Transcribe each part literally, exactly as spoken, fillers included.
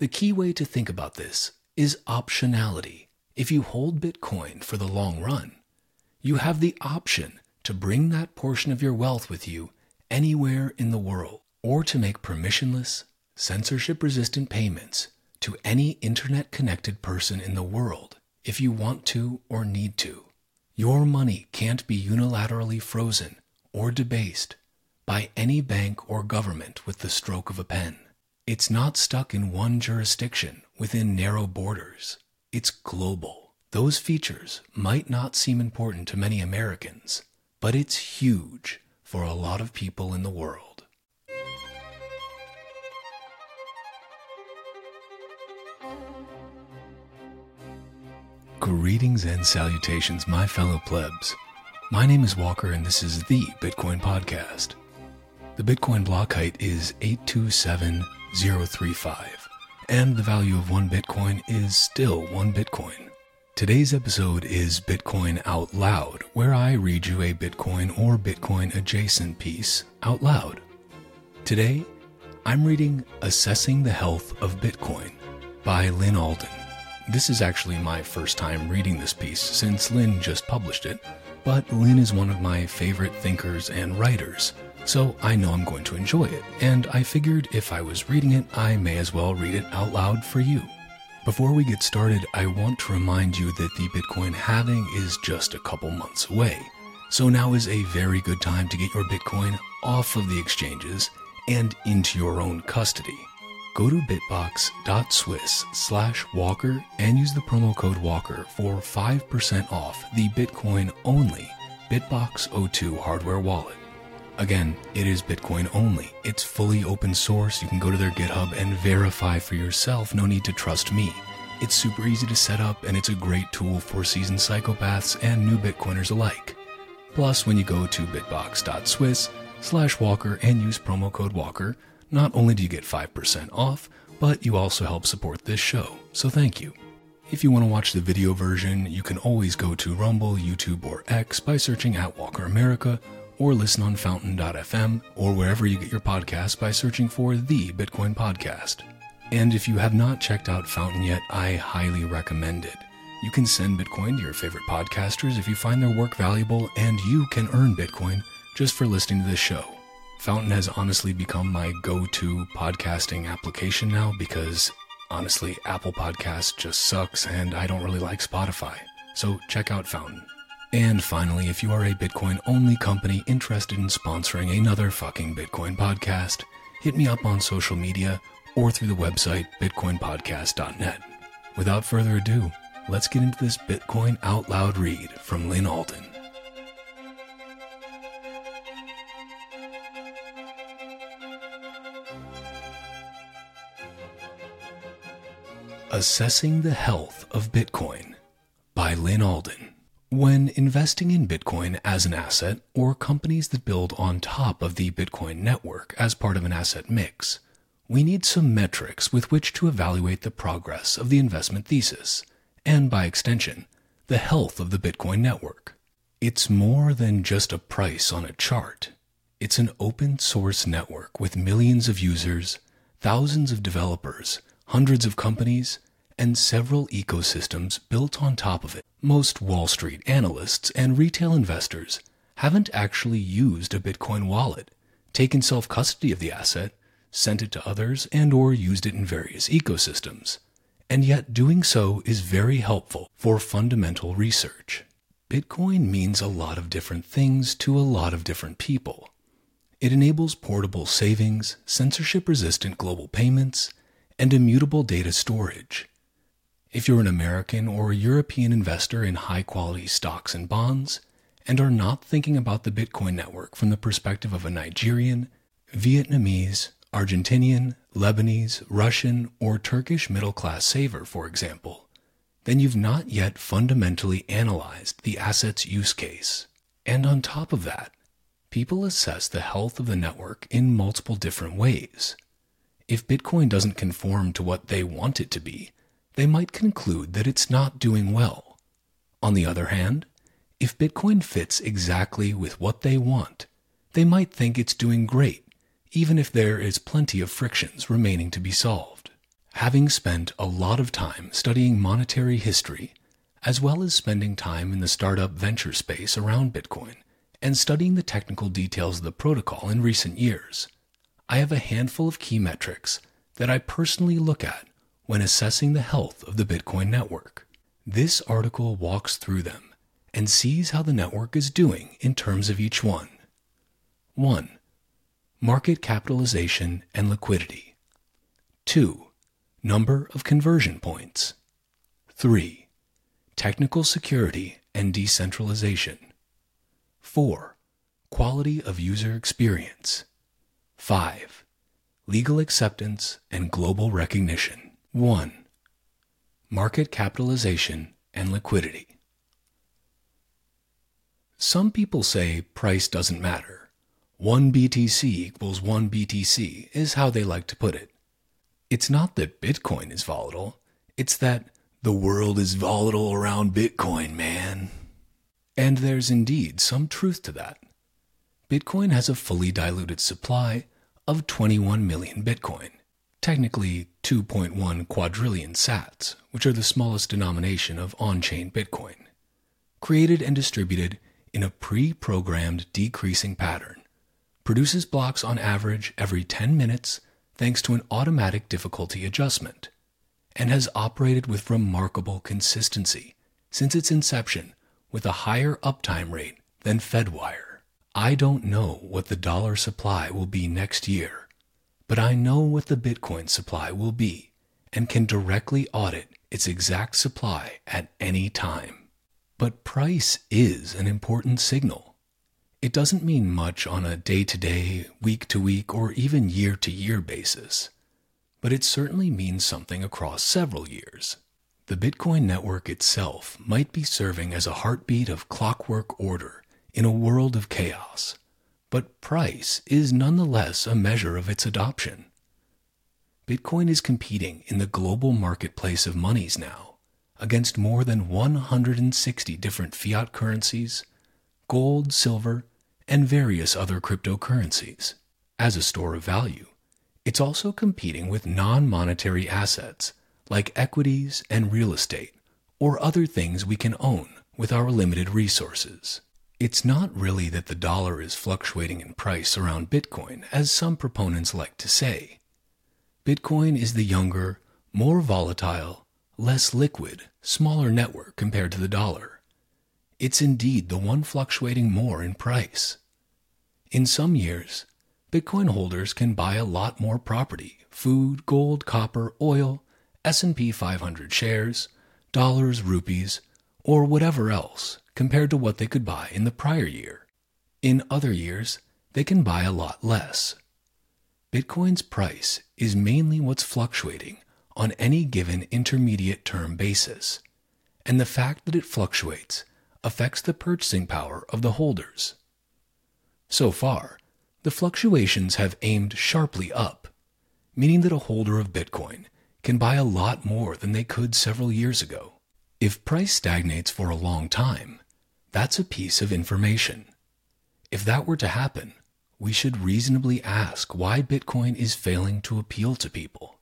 The key way to think about this is optionality. If you hold Bitcoin for the long run, you have the option to bring that portion of your wealth with you anywhere in the world, or to make permissionless, censorship-resistant payments to any internet-connected person in the world if you want to or need to. Your money can't be unilaterally frozen or debased by any bank or government with the stroke of a pen. It's not stuck in one jurisdiction within narrow borders. It's global. Those features might not seem important to many Americans, but it's huge for a lot of people in the world. Greetings and salutations, my fellow plebs. My name is Walker, and this is the Bitcoin Podcast. The Bitcoin block height is eight two seven zero three five, and the value of one Bitcoin is still one Bitcoin. Today's episode is Bitcoin Out Loud, where I read you a Bitcoin or Bitcoin-adjacent piece out loud. Today, I'm reading Assessing the Health of Bitcoin by Lyn Alden. This is actually my first time reading this piece since Lyn just published it, but Lyn is one of my favorite thinkers and writers, so I know I'm going to enjoy it, and I figured if I was reading it, I may as well read it out loud for you. Before we get started, I want to remind you that the Bitcoin halving is just a couple months away, so now is a very good time to get your Bitcoin off of the exchanges and into your own custody. Go to bitbox.swiss slash Walker and use the promo code Walker for five percent off the Bitcoin-only Bitbox oh two hardware wallet. Again, it is Bitcoin-only. It's fully open source. You can go to their GitHub and verify for yourself. No need to trust me. It's super easy to set up, and it's a great tool for seasoned psychopaths and new Bitcoiners alike. Plus, when you go to bitbox.swiss slash Walker and use promo code Walker, not only do you get five percent off, but you also help support this show, so thank you. If you want to watch the video version, you can always go to Rumble, YouTube, or X by searching at Walker America, or listen on Fountain dot f m, or wherever you get your podcasts by searching for The Bitcoin Podcast. And if you have not checked out Fountain yet, I highly recommend it. You can send Bitcoin to your favorite podcasters if you find their work valuable, and you can earn Bitcoin just for listening to this show. Fountain has honestly become my go-to podcasting application now because, honestly, Apple Podcasts just sucks and I don't really like Spotify. So check out Fountain. And finally, if you are a Bitcoin-only company interested in sponsoring another fucking Bitcoin podcast, hit me up on social media or through the website bitcoin podcast dot net. Without further ado, let's get into this Bitcoin Out Loud read from Lyn Alden. Assessing the Health of Bitcoin by Lyn Alden. When investing in Bitcoin as an asset or companies that build on top of the Bitcoin network as part of an asset mix, we need some metrics with which to evaluate the progress of the investment thesis and, by extension, the health of the Bitcoin network. It's more than just a price on a chart. It's an open source network with millions of users, thousands of developers, hundreds of companies, and several ecosystems built on top of it. Most Wall Street analysts and retail investors haven't actually used a Bitcoin wallet, taken self-custody of the asset, sent it to others, and or used it in various ecosystems. And yet doing so is very helpful for fundamental research. Bitcoin means a lot of different things to a lot of different people. It enables portable savings, censorship-resistant global payments, and immutable data storage. If you're an American or European investor in high-quality stocks and bonds, and are not thinking about the Bitcoin network from the perspective of a Nigerian, Vietnamese, Argentinian, Lebanese, Russian, or Turkish middle-class saver, for example, then you've not yet fundamentally analyzed the asset's use case. And on top of that, people assess the health of the network in multiple different ways. If Bitcoin doesn't conform to what they want it to be, they might conclude that it's not doing well. On the other hand, if Bitcoin fits exactly with what they want, they might think it's doing great, even if there is plenty of frictions remaining to be solved. Having spent a lot of time studying monetary history, as well as spending time in the startup venture space around Bitcoin, and studying the technical details of the protocol in recent years, I have a handful of key metrics that I personally look at when assessing the health of the Bitcoin network. This article walks through them and sees how the network is doing in terms of each one. one. Market capitalization and liquidity. two. Number of conversion points. three. Technical security and decentralization. four. Quality of user experience. five. Legal acceptance and global recognition. one. Market capitalization and liquidity. Some people say price doesn't matter. one B T C equals one B T C is how they like to put it. It's not that Bitcoin is volatile, it's that the world is volatile around Bitcoin, man. And there's indeed some truth to that. Bitcoin has a fully diluted supply of twenty-one million Bitcoin, technically two point one quadrillion sats, which are the smallest denomination of on-chain Bitcoin, created and distributed in a pre-programmed decreasing pattern, produces blocks on average every ten minutes thanks to an automatic difficulty adjustment, and has operated with remarkable consistency since its inception with a higher uptime rate than Fedwire. I don't know what the dollar supply will be next year, but I know what the Bitcoin supply will be and can directly audit its exact supply at any time. But price is an important signal. It doesn't mean much on a day-to-day, week-to-week, or even year-to-year basis, but it certainly means something across several years. The Bitcoin network itself might be serving as a heartbeat of clockwork order in a world of chaos, but price is nonetheless a measure of its adoption. Bitcoin is competing in the global marketplace of monies now against more than one hundred sixty different fiat currencies, gold, silver, and various other cryptocurrencies. As a store of value, it's also competing with non-monetary assets like equities and real estate or other things we can own with our limited resources. It's not really that the dollar is fluctuating in price around Bitcoin, as some proponents like to say. Bitcoin is the younger, more volatile, less liquid, smaller network compared to the dollar. It's indeed the one fluctuating more in price. In some years, Bitcoin holders can buy a lot more property, food, gold, copper, oil, S and P five hundred shares, dollars, rupees, or whatever else compared to what they could buy in the prior year. In other years, they can buy a lot less. Bitcoin's price is mainly what's fluctuating on any given intermediate-term basis, and the fact that it fluctuates affects the purchasing power of the holders. So far, the fluctuations have aimed sharply up, meaning that a holder of Bitcoin can buy a lot more than they could several years ago. If price stagnates for a long time, that's a piece of information. If that were to happen, we should reasonably ask why Bitcoin is failing to appeal to people.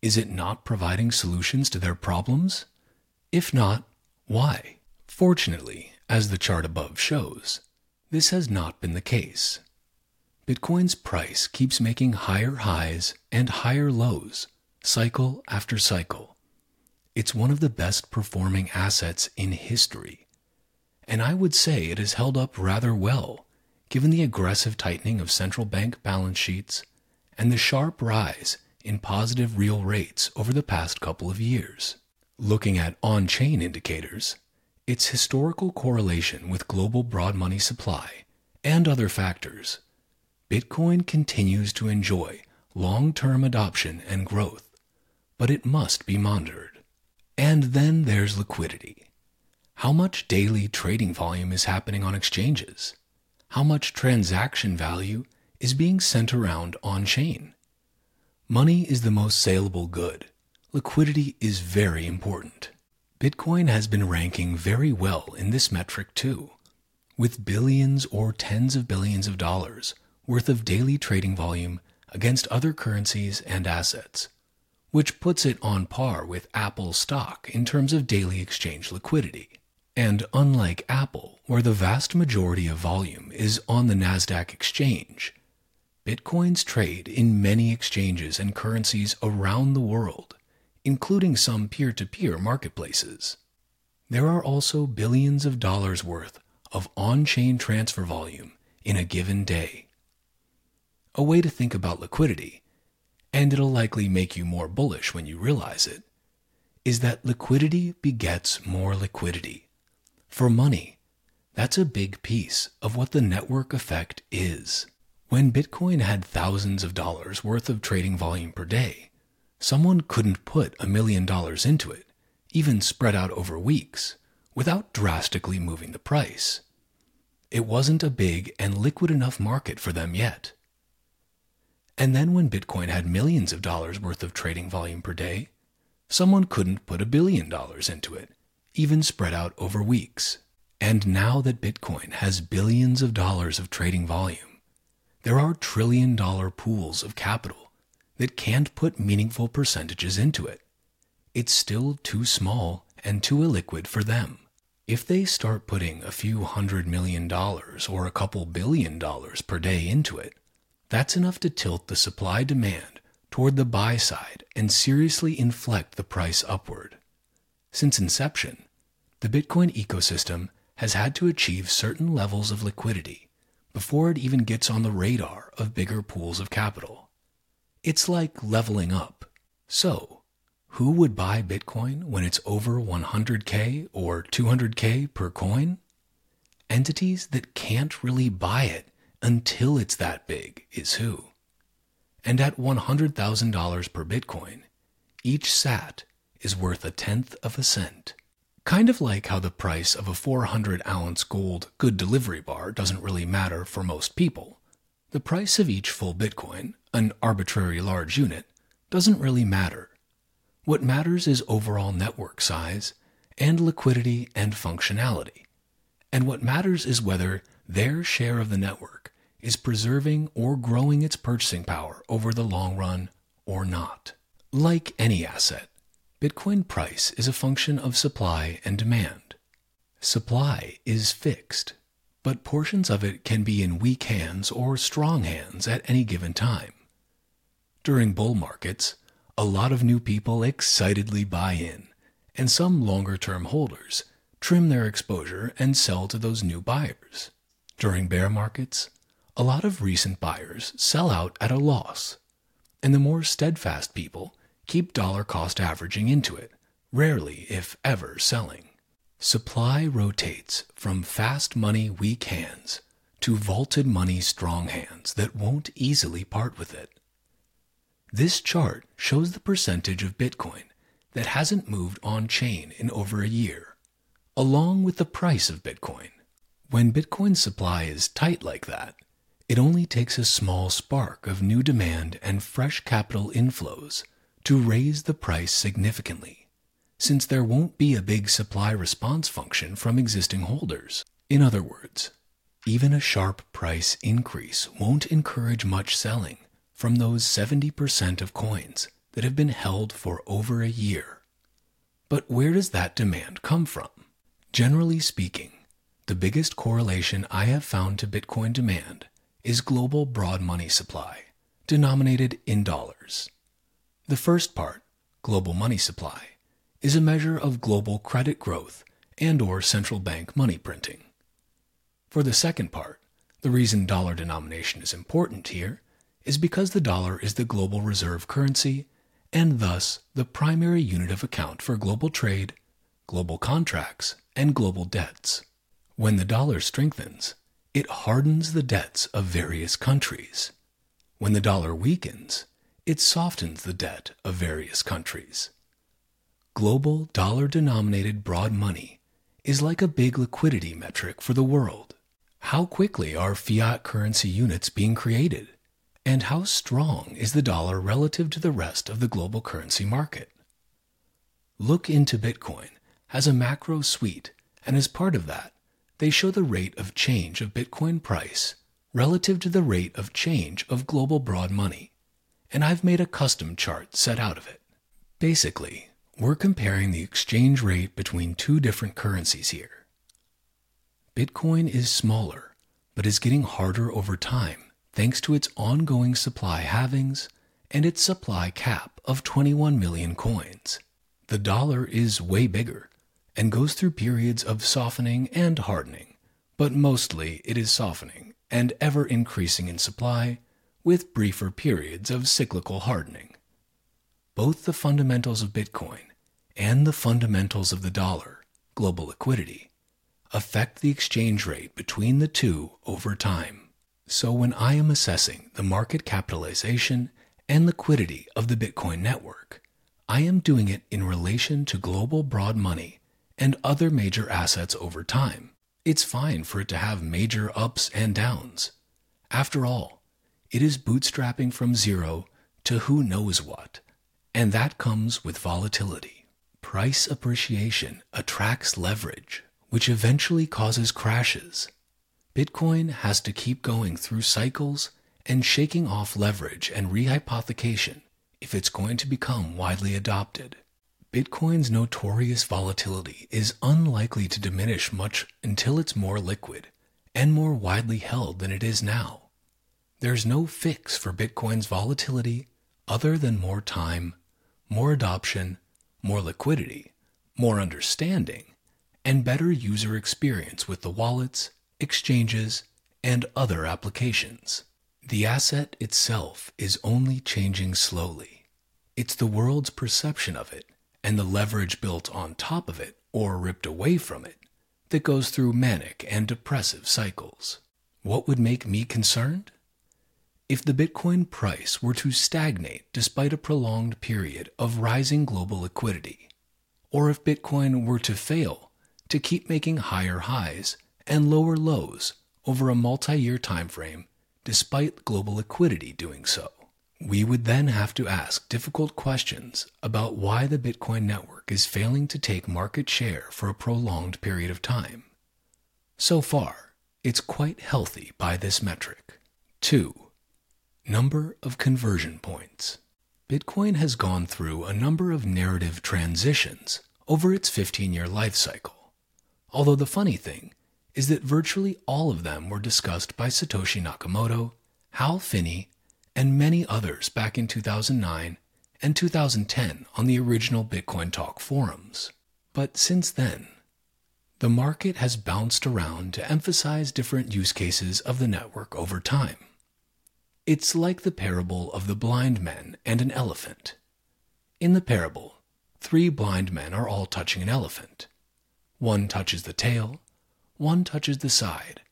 Is it not providing solutions to their problems? If not, why? Fortunately, as the chart above shows, this has not been the case. Bitcoin's price keeps making higher highs and higher lows, cycle after cycle. It's one of the best performing assets in history, and I would say it has held up rather well, given the aggressive tightening of central bank balance sheets and the sharp rise in positive real rates over the past couple of years. Looking at on-chain indicators, its historical correlation with global broad money supply and other factors, Bitcoin continues to enjoy long-term adoption and growth, but it must be monitored. And then there's liquidity. How much daily trading volume is happening on exchanges? How much transaction value is being sent around on-chain? Money is the most saleable good. Liquidity is very important. Bitcoin has been ranking very well in this metric too, with billions or tens of billions of dollars worth of daily trading volume against other currencies and assets, which puts it on par with Apple stock in terms of daily exchange liquidity. And unlike Apple, where the vast majority of volume is on the NASDAQ exchange, Bitcoins trade in many exchanges and currencies around the world, including some peer-to-peer marketplaces. There are also billions of dollars worth of on-chain transfer volume in a given day. A way to think about liquidity, and it'll likely make you more bullish when you realize it, is that liquidity begets more liquidity. For money, that's a big piece of what the network effect is. When Bitcoin had thousands of dollars worth of trading volume per day, someone couldn't put a million dollars into it, even spread out over weeks, without drastically moving the price. It wasn't a big and liquid enough market for them yet. And then when Bitcoin had millions of dollars worth of trading volume per day, someone couldn't put a billion dollars into it, even spread out over weeks. And now that Bitcoin has billions of dollars of trading volume, there are trillion-dollar pools of capital that can't put meaningful percentages into it. It's still too small and too illiquid for them. If they start putting a few hundred million dollars or a couple billion dollars per day into it, that's enough to tilt the supply-demand toward the buy side and seriously inflect the price upward. Since inception, the Bitcoin ecosystem has had to achieve certain levels of liquidity before it even gets on the radar of bigger pools of capital. It's like leveling up. So, who would buy Bitcoin when it's over one hundred K or two hundred K per coin? Entities that can't really buy it until it's that big is who. And at one hundred thousand dollars per Bitcoin, each sat is worth a tenth of a cent. Kind of like how the price of a four hundred ounce gold good delivery bar doesn't really matter for most people, the price of each full Bitcoin, an arbitrary large unit, doesn't really matter. What matters is overall network size and liquidity and functionality. And what matters is whether their share of the network is preserving or growing its purchasing power over the long run or not. Like any asset, Bitcoin price is a function of supply and demand. Supply is fixed, but portions of it can be in weak hands or strong hands at any given time. During bull markets, a lot of new people excitedly buy in, and some longer-term holders trim their exposure and sell to those new buyers. During bear markets, a lot of recent buyers sell out at a loss, and the more steadfast people keep dollar cost averaging into it, rarely, if ever, selling. Supply rotates from fast money weak hands to vaulted money strong hands that won't easily part with it. This chart shows the percentage of Bitcoin that hasn't moved on chain in over a year, along with the price of Bitcoin. When Bitcoin's supply is tight like that, it only takes a small spark of new demand and fresh capital inflows to raise the price significantly, since there won't be a big supply response function from existing holders. In other words, even a sharp price increase won't encourage much selling from those seventy percent of coins that have been held for over a year. But where does that demand come from? Generally speaking, the biggest correlation I have found to Bitcoin demand is global broad money supply, denominated in dollars. The first part, global money supply, is a measure of global credit growth and or central bank money printing. For the second part, the reason dollar denomination is important here is because the dollar is the global reserve currency and thus the primary unit of account for global trade, global contracts, and global debts. When the dollar strengthens, it hardens the debts of various countries. When the dollar weakens, it softens the debt of various countries. Global dollar-denominated broad money is like a big liquidity metric for the world. How quickly are fiat currency units being created? And how strong is the dollar relative to the rest of the global currency market? Look into Bitcoin has a macro suite, and as part of that, they show the rate of change of Bitcoin price relative to the rate of change of global broad money. And I've made a custom chart set out of it. Basically, we're comparing the exchange rate between two different currencies here. Bitcoin is smaller, but is getting harder over time thanks to its ongoing supply halvings and its supply cap of twenty-one million coins. The dollar is way bigger and goes through periods of softening and hardening, but mostly it is softening and ever increasing in supply, with briefer periods of cyclical hardening. Both the fundamentals of Bitcoin and the fundamentals of the dollar, global liquidity, affect the exchange rate between the two over time. So when I am assessing the market capitalization and liquidity of the Bitcoin network, I am doing it in relation to global broad money and other major assets over time. It's fine for it to have major ups and downs. After all, it is bootstrapping from zero to who knows what, and that comes with volatility. Price appreciation attracts leverage, which eventually causes crashes. Bitcoin has to keep going through cycles and shaking off leverage and rehypothecation if it's going to become widely adopted. Bitcoin's notorious volatility is unlikely to diminish much until it's more liquid and more widely held than it is now. There's no fix for Bitcoin's volatility other than more time, more adoption, more liquidity, more understanding, and better user experience with the wallets, exchanges, and other applications. The asset itself is only changing slowly. It's the world's perception of it, and the leverage built on top of it or ripped away from it, that goes through manic and depressive cycles. What would make me concerned? If the Bitcoin price were to stagnate despite a prolonged period of rising global liquidity, or if Bitcoin were to fail to keep making higher highs and lower lows over a multi-year timeframe, despite global liquidity doing so. We would then have to ask difficult questions about why the Bitcoin network is failing to take market share for a prolonged period of time. So far, it's quite healthy by this metric. two. Number of conversion points. Bitcoin has gone through a number of narrative transitions over its fifteen-year life cycle, although the funny thing is that virtually all of them were discussed by Satoshi Nakamoto, Hal Finney, and many others back in two thousand nine and two thousand ten on the original Bitcoin Talk forums. But since then, the market has bounced around to emphasize different use cases of the network over time. It's like the parable of the blind men and an elephant. In the parable, three blind men are all touching an elephant. One touches the tail, one touches the side,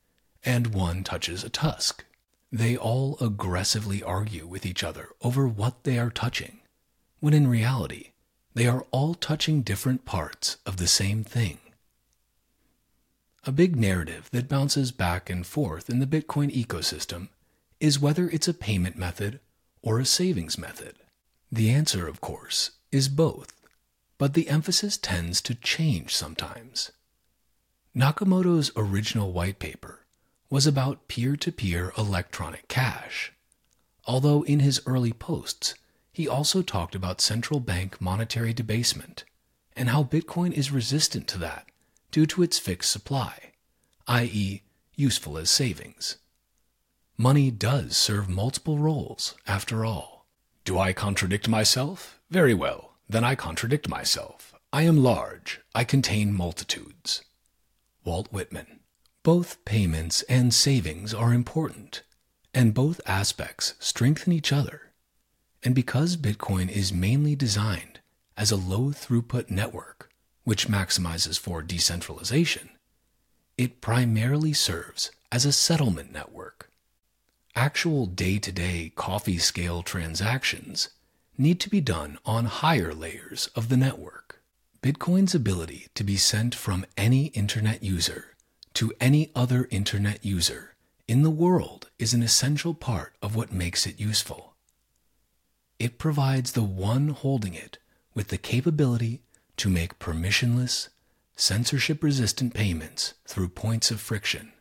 and one touches a tusk. They all aggressively argue with each other over what they are touching, when in reality, they are all touching different parts of the same thing. A big narrative that bounces back and forth in the Bitcoin ecosystem is whether it's a payment method or a savings method. The answer, of course, is both, but the emphasis tends to change sometimes. Nakamoto's original white paper was about peer-to-peer electronic cash, although in his early posts, he also talked about central bank monetary debasement and how Bitcoin is resistant to that due to its fixed supply, that is useful as savings. Money does serve multiple roles, after all. Do I contradict myself? Very well, then I contradict myself. I am large. I contain multitudes. Walt Whitman. Both payments and savings are important, and both aspects strengthen each other. And because Bitcoin is mainly designed as a low-throughput network, which maximizes for decentralization, it primarily serves as a settlement network. Actual day-to-day coffee-scale transactions need to be done on higher layers of the network. Bitcoin's ability to be sent from any internet user to any other internet user in the world is an essential part of what makes it useful. It provides the one holding it with the capability to make permissionless, censorship-resistant payments through points of friction.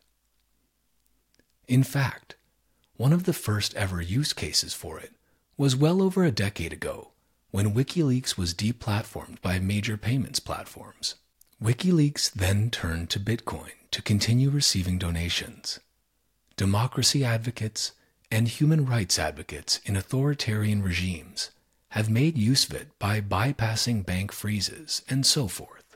In fact, one of the first ever use cases for it was well over a decade ago when WikiLeaks was deplatformed by major payments platforms. WikiLeaks then turned to Bitcoin to continue receiving donations. Democracy advocates and human rights advocates in authoritarian regimes have made use of it by bypassing bank freezes and so forth.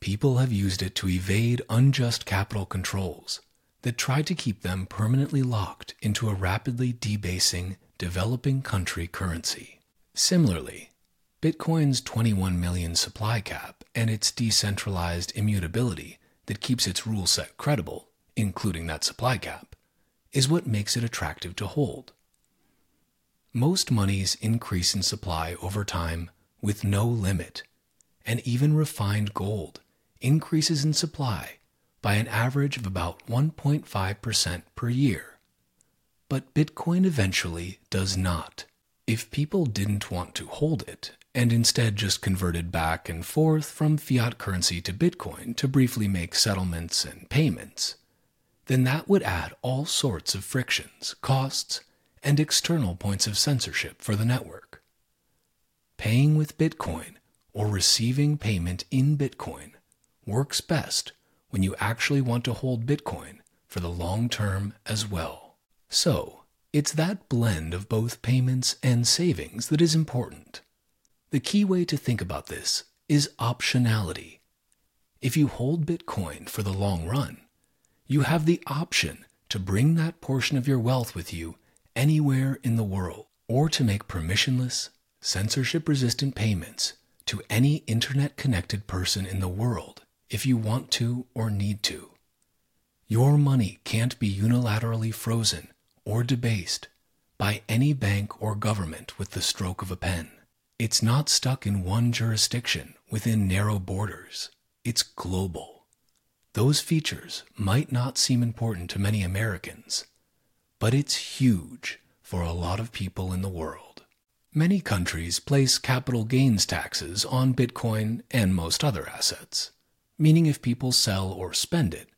People have used it to evade unjust capital controls that try to keep them permanently locked into a rapidly debasing, developing country currency. Similarly, Bitcoin's twenty-one million supply cap and its decentralized immutability that keeps its rule set credible, including that supply cap, is what makes it attractive to hold. Most monies increase in supply over time with no limit, and even refined gold increases in supply by an average of about one point five percent per year. But Bitcoin eventually does not. If people didn't want to hold it, and instead just converted back and forth from fiat currency to Bitcoin to briefly make settlements and payments, then that would add all sorts of frictions, costs, and external points of censorship for the network. Paying with Bitcoin or receiving payment in Bitcoin works best when you actually want to hold Bitcoin for the long term as well. So, it's that blend of both payments and savings that is important. The key way to think about this is optionality. If you hold Bitcoin for the long run, you have the option to bring that portion of your wealth with you anywhere in the world, or to make permissionless, censorship-resistant payments to any internet-connected person in the world if you want to or need to. Your money can't be unilaterally frozen or debased by any bank or government with the stroke of a pen. It's not stuck in one jurisdiction within narrow borders. It's global. Those features might not seem important to many Americans, but it's huge for a lot of people in the world. Many countries place capital gains taxes on Bitcoin and most other assets, meaning if people sell or spend it,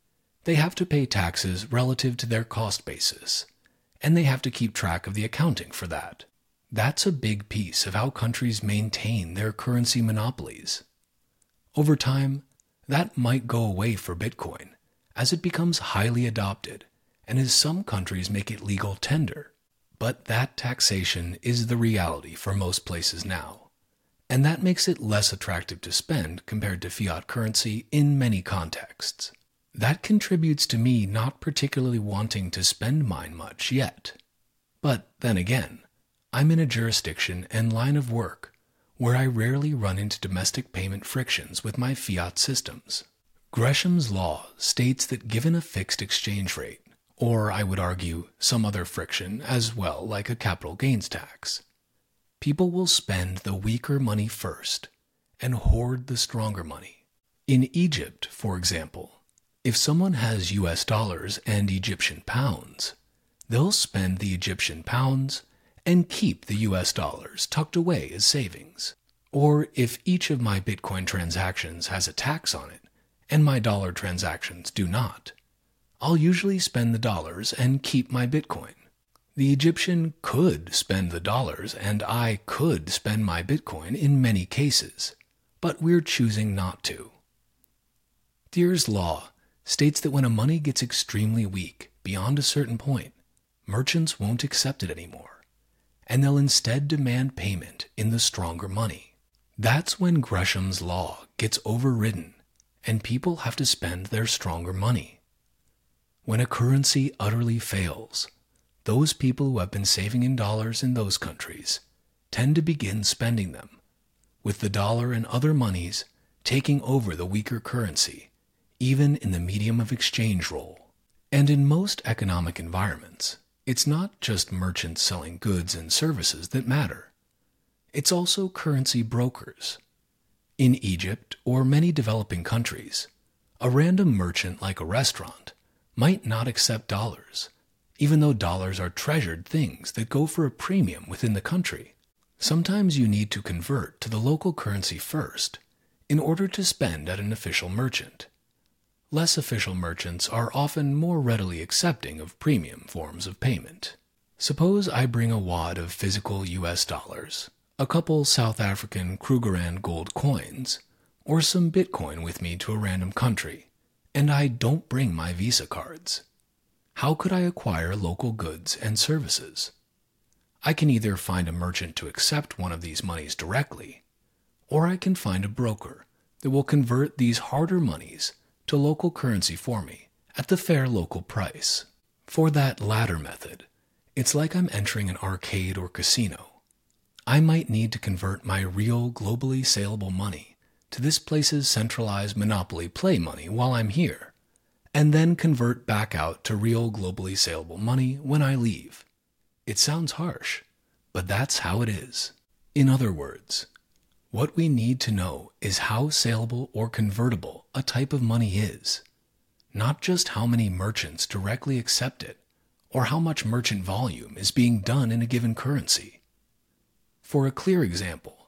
they have to pay taxes relative to their cost basis, and they have to keep track of the accounting for that. That's a big piece of how countries maintain their currency monopolies. Over time, that might go away for Bitcoin as it becomes highly adopted and as some countries make it legal tender. But that taxation is the reality for most places now, and that makes it less attractive to spend compared to fiat currency in many contexts. That contributes to me not particularly wanting to spend mine much yet. But then again, I'm in a jurisdiction and line of work where I rarely run into domestic payment frictions with my fiat systems. Gresham's law states that given a fixed exchange rate, or I would argue some other friction as well, like a capital gains tax, people will spend the weaker money first and hoard the stronger money. In Egypt, for example, if someone has U S dollars and Egyptian pounds, they'll spend the Egyptian pounds and keep the U S dollars tucked away as savings. Or if each of my Bitcoin transactions has a tax on it, and my dollar transactions do not, I'll usually spend the dollars and keep my Bitcoin. The Egyptian could spend the dollars, and I could spend my Bitcoin in many cases, but we're choosing not to. Deere's law states that when a money gets extremely weak beyond a certain point, merchants won't accept it anymore, and they'll instead demand payment in the stronger money. That's when Gresham's law gets overridden and people have to spend their stronger money. When a currency utterly fails, those people who have been saving in dollars in those countries tend to begin spending them, with the dollar and other monies taking over the weaker currency, even in the medium of exchange roll. And in most economic environments, it's not just merchants selling goods and services that matter. It's also currency brokers. In Egypt or many developing countries, a random merchant like a restaurant might not accept dollars, even though dollars are treasured things that go for a premium within the country. Sometimes you need to convert to the local currency first in order to spend at an official merchant. Less official merchants are often more readily accepting of premium forms of payment. Suppose I bring a wad of physical U S dollars a couple South African Krugerrand gold coins, or some Bitcoin with me to a random country, and I don't bring my Visa cards. How could I acquire local goods and services? I can either find a merchant to accept one of these monies directly, or I can find a broker that will convert these harder monies to local currency for me at the fair local price. For that latter method, it's like I'm entering an arcade or casino. I might need to convert my real globally saleable money to this place's centralized monopoly play money while I'm here, and then convert back out to real globally saleable money when I leave. It sounds harsh, but that's how it is. In other words, what we need to know is how saleable or convertible a type of money is, not just how many merchants directly accept it, or how much merchant volume is being done in a given currency. For a clear example,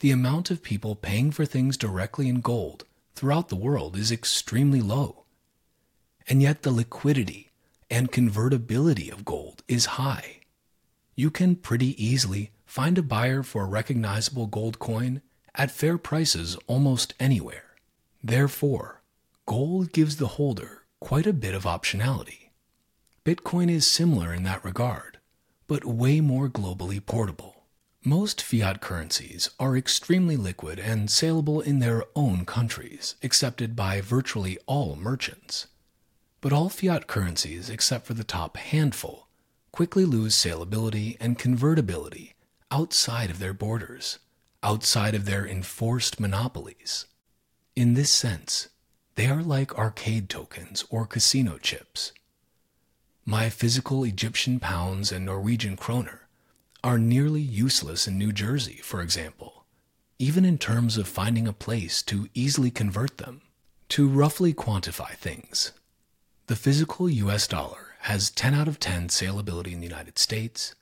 the amount of people paying for things directly in gold throughout the world is extremely low, and yet the liquidity and convertibility of gold is high. You can pretty easily find a buyer for a recognizable gold coin at fair prices almost anywhere. Therefore, gold gives the holder quite a bit of optionality. Bitcoin is similar in that regard, but way more globally portable. Most fiat currencies are extremely liquid and saleable in their own countries, accepted by virtually all merchants. But all fiat currencies, except for the top handful, quickly lose salability and convertibility outside of their borders, outside of their enforced monopolies. In this sense, they are like arcade tokens or casino chips. My physical Egyptian pounds and Norwegian kroner are nearly useless in New Jersey, for example, even in terms of finding a place to easily convert them. To roughly quantify things, the physical U S dollar has ten out of ten saleability in the United States,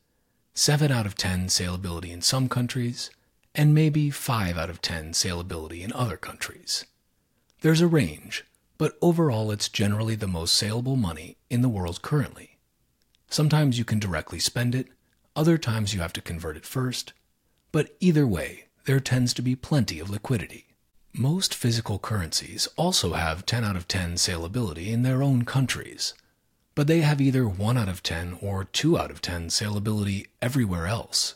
seven out of ten saleability in some countries, and maybe five out of ten saleability in other countries. There's a range, but overall it's generally the most saleable money in the world currently. Sometimes you can directly spend it, other times you have to convert it first, but either way, there tends to be plenty of liquidity. Most physical currencies also have ten out of ten saleability in their own countries, but they have either one out of ten or two out of ten saleability everywhere else.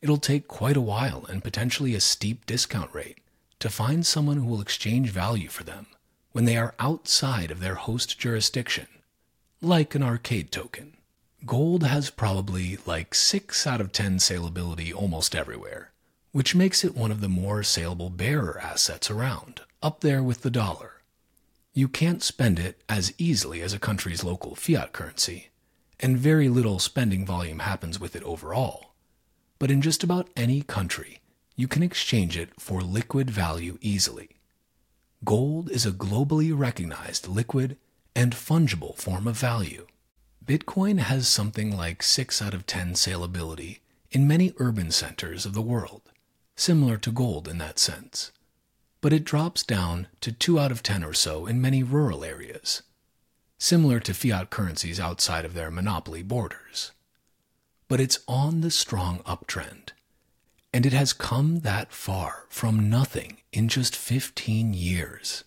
It'll take quite a while and potentially a steep discount rate to find someone who will exchange value for them when they are outside of their host jurisdiction, like an arcade token. Gold has probably like six out of ten saleability almost everywhere, which makes it one of the more saleable bearer assets around, up there with the dollar. You can't spend it as easily as a country's local fiat currency, and very little spending volume happens with it overall. But in just about any country, you can exchange it for liquid value easily. Gold is a globally recognized liquid and fungible form of value. Bitcoin has something like six out of ten saleability in many urban centers of the world, similar to gold in that sense, but it drops down to two out of ten or so in many rural areas, similar to fiat currencies outside of their monopoly borders. But it's on the strong uptrend, and it has come that far from nothing in just fifteen years.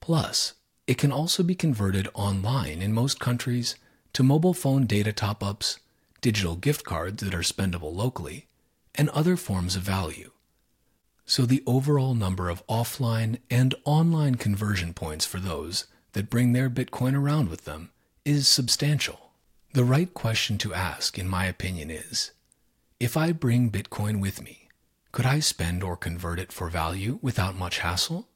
Plus, it can also be converted online in most countries to mobile phone data top-ups, digital gift cards that are spendable locally, and other forms of value. So the overall number of offline and online conversion points for those that bring their Bitcoin around with them is substantial. The right question to ask, in my opinion, is, if I bring Bitcoin with me, could I spend or convert it for value without much hassle?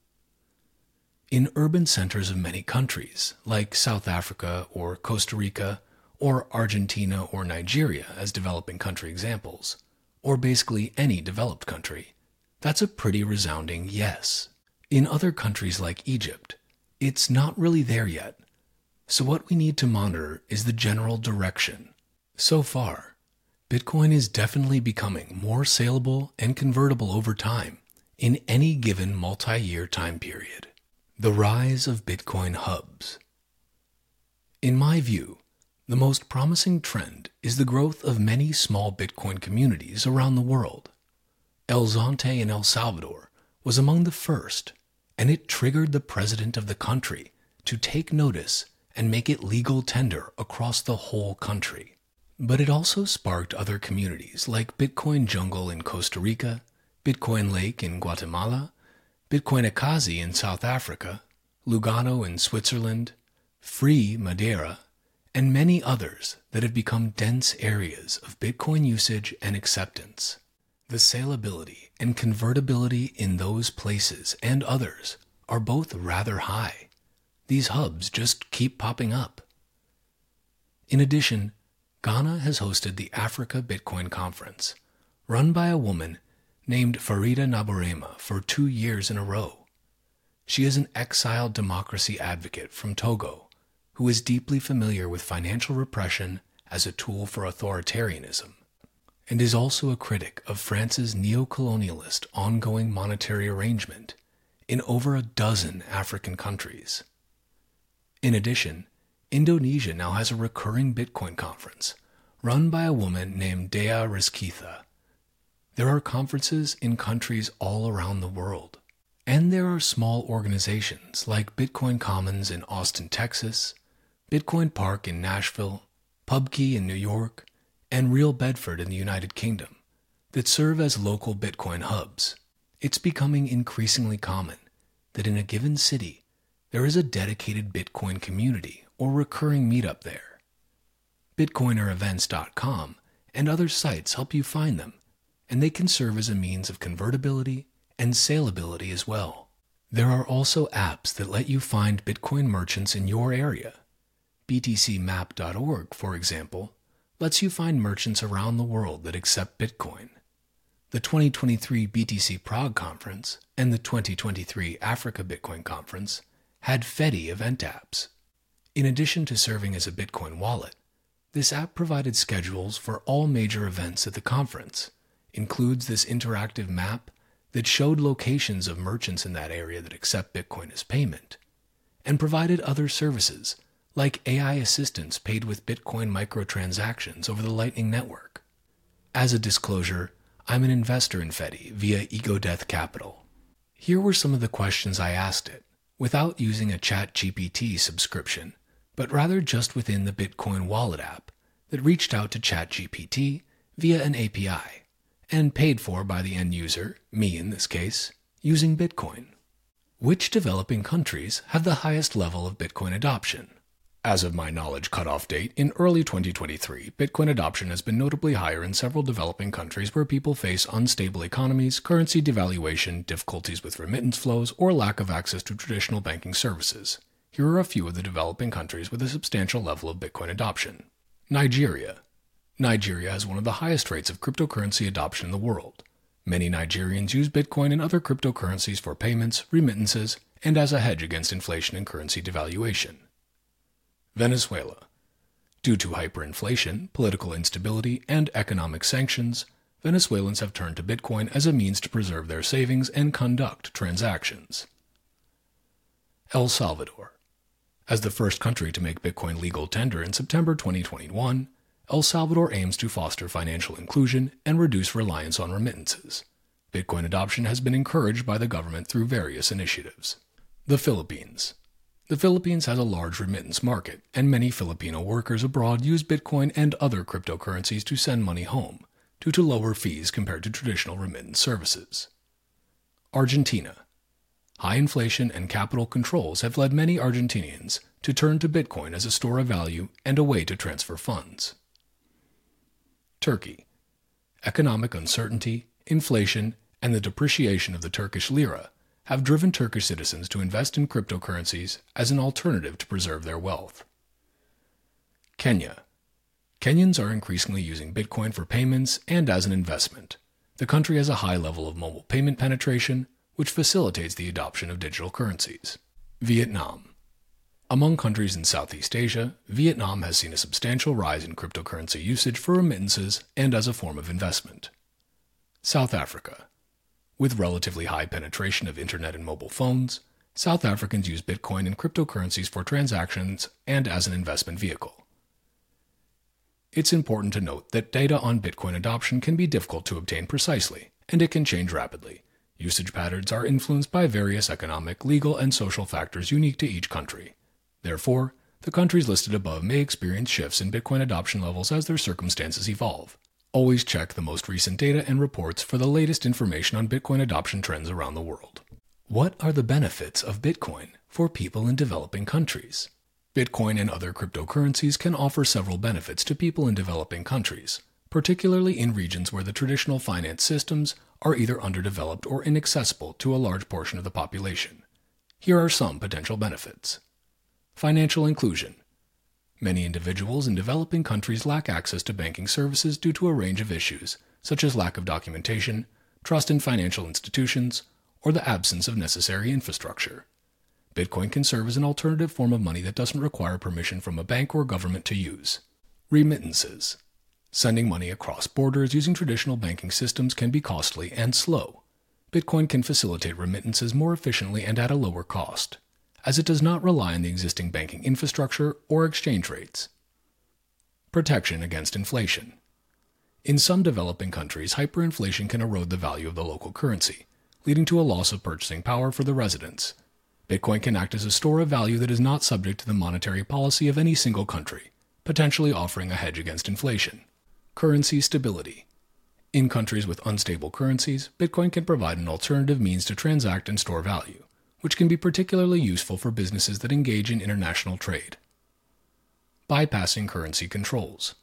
In urban centers of many countries, like South Africa or Costa Rica, or Argentina or Nigeria as developing country examples, or basically any developed country, that's a pretty resounding yes. In other countries like Egypt, it's not really there yet. So what we need to monitor is the general direction. So far, Bitcoin is definitely becoming more saleable and convertible over time in any given multi-year time period. The rise of Bitcoin hubs. In my view, the most promising trend is the growth of many small Bitcoin communities around the world. El Zonte in El Salvador, was among the first, and it triggered the president of the country to take notice and make it legal tender across the whole country. But it also sparked other communities like Bitcoin Jungle in Costa Rica, Bitcoin Lake in Guatemala, Bitcoin Ekasi in South Africa, Lugano in Switzerland, Free Madeira, and many others that have become dense areas of Bitcoin usage and acceptance. The salability and convertibility in those places and others are both rather high. These hubs just keep popping up. In addition, Ghana has hosted the Africa Bitcoin Conference, run by a woman named Farida Nabourema for two years in a row. She is an exiled democracy advocate from Togo who is deeply familiar with financial repression as a tool for authoritarianism, and is also a critic of France's neocolonialist ongoing monetary arrangement in over a dozen African countries. In addition, Indonesia now has a recurring Bitcoin conference, run by a woman named Dea Riskitha. There are conferences in countries all around the world, and there are small organizations like Bitcoin Commons in Austin, Texas, Bitcoin Park in Nashville, PubKey in New York, and Real Bedford in the United Kingdom that serve as local Bitcoin hubs. It's becoming increasingly common that in a given city, there is a dedicated Bitcoin community or recurring meetup there. Bitcoiner Events dot com and other sites help you find them, and they can serve as a means of convertibility and salability as well. There are also apps that let you find Bitcoin merchants in your area. B T C map dot org, for example, lets you find merchants around the world that accept Bitcoin. The twenty twenty-three B T C Prague Conference and the twenty twenty-three Africa Bitcoin Conference had F E D I event apps. In addition to serving as a Bitcoin wallet, this app provided schedules for all major events at the conference, includes this interactive map that showed locations of merchants in that area that accept Bitcoin as payment, and provided other services like A I assistance paid with Bitcoin microtransactions over the Lightning Network. As a disclosure, I'm an investor in F E D I via EgoDeath Capital. Here were some of the questions I asked it, without using a ChatGPT subscription, but rather just within the Bitcoin Wallet app that reached out to ChatGPT via an A P I, and paid for by the end user, me in this case, using Bitcoin. Which developing countries have the highest level of Bitcoin adoption? As of my knowledge cutoff date, in early twenty twenty-three, Bitcoin adoption has been notably higher in several developing countries where people face unstable economies, currency devaluation, difficulties with remittance flows, or lack of access to traditional banking services. Here are a few of the developing countries with a substantial level of Bitcoin adoption. Nigeria. Nigeria has one of the highest rates of cryptocurrency adoption in the world. Many Nigerians use Bitcoin and other cryptocurrencies for payments, remittances, and as a hedge against inflation and currency devaluation. Venezuela. Due to hyperinflation, political instability, and economic sanctions, Venezuelans have turned to Bitcoin as a means to preserve their savings and conduct transactions. El Salvador. As the first country to make Bitcoin legal tender in September twenty twenty-one, El Salvador aims to foster financial inclusion and reduce reliance on remittances. Bitcoin adoption has been encouraged by the government through various initiatives. The Philippines. The Philippines has a large remittance market, and many Filipino workers abroad use Bitcoin and other cryptocurrencies to send money home, due to lower fees compared to traditional remittance services. Argentina. High inflation and capital controls have led many Argentinians to turn to Bitcoin as a store of value and a way to transfer funds. Turkey. Economic uncertainty, inflation, and the depreciation of the Turkish lira have driven Turkish citizens to invest in cryptocurrencies as an alternative to preserve their wealth. Kenya. Kenyans are increasingly using Bitcoin for payments and as an investment. The country has a high level of mobile payment penetration, which facilitates the adoption of digital currencies. Vietnam. Among countries in Southeast Asia, Vietnam has seen a substantial rise in cryptocurrency usage for remittances and as a form of investment. South Africa. With relatively high penetration of internet and mobile phones, South Africans use Bitcoin and cryptocurrencies for transactions and as an investment vehicle. It's important to note that data on Bitcoin adoption can be difficult to obtain precisely, and it can change rapidly. Usage patterns are influenced by various economic, legal, and social factors unique to each country. Therefore, the countries listed above may experience shifts in Bitcoin adoption levels as their circumstances evolve. Always check the most recent data and reports for the latest information on Bitcoin adoption trends around the world. What are the benefits of Bitcoin for people in developing countries? Bitcoin and other cryptocurrencies can offer several benefits to people in developing countries, particularly in regions where the traditional finance systems are either underdeveloped or inaccessible to a large portion of the population. Here are some potential benefits. Financial inclusion. Many individuals in developing countries lack access to banking services due to a range of issues, such as lack of documentation, trust in financial institutions, or the absence of necessary infrastructure. Bitcoin can serve as an alternative form of money that doesn't require permission from a bank or government to use. Remittances. Sending money across borders using traditional banking systems can be costly and slow. Bitcoin can facilitate remittances more efficiently and at a lower cost, as it does not rely on the existing banking infrastructure or exchange rates. Protection against inflation. In some developing countries, hyperinflation can erode the value of the local currency, leading to a loss of purchasing power for the residents. Bitcoin can act as a store of value that is not subject to the monetary policy of any single country, potentially offering a hedge against inflation. Currency stability. In countries with unstable currencies, Bitcoin can provide an alternative means to transact and store value, which can be particularly useful for businesses that engage in international trade. Bypassing currency controls.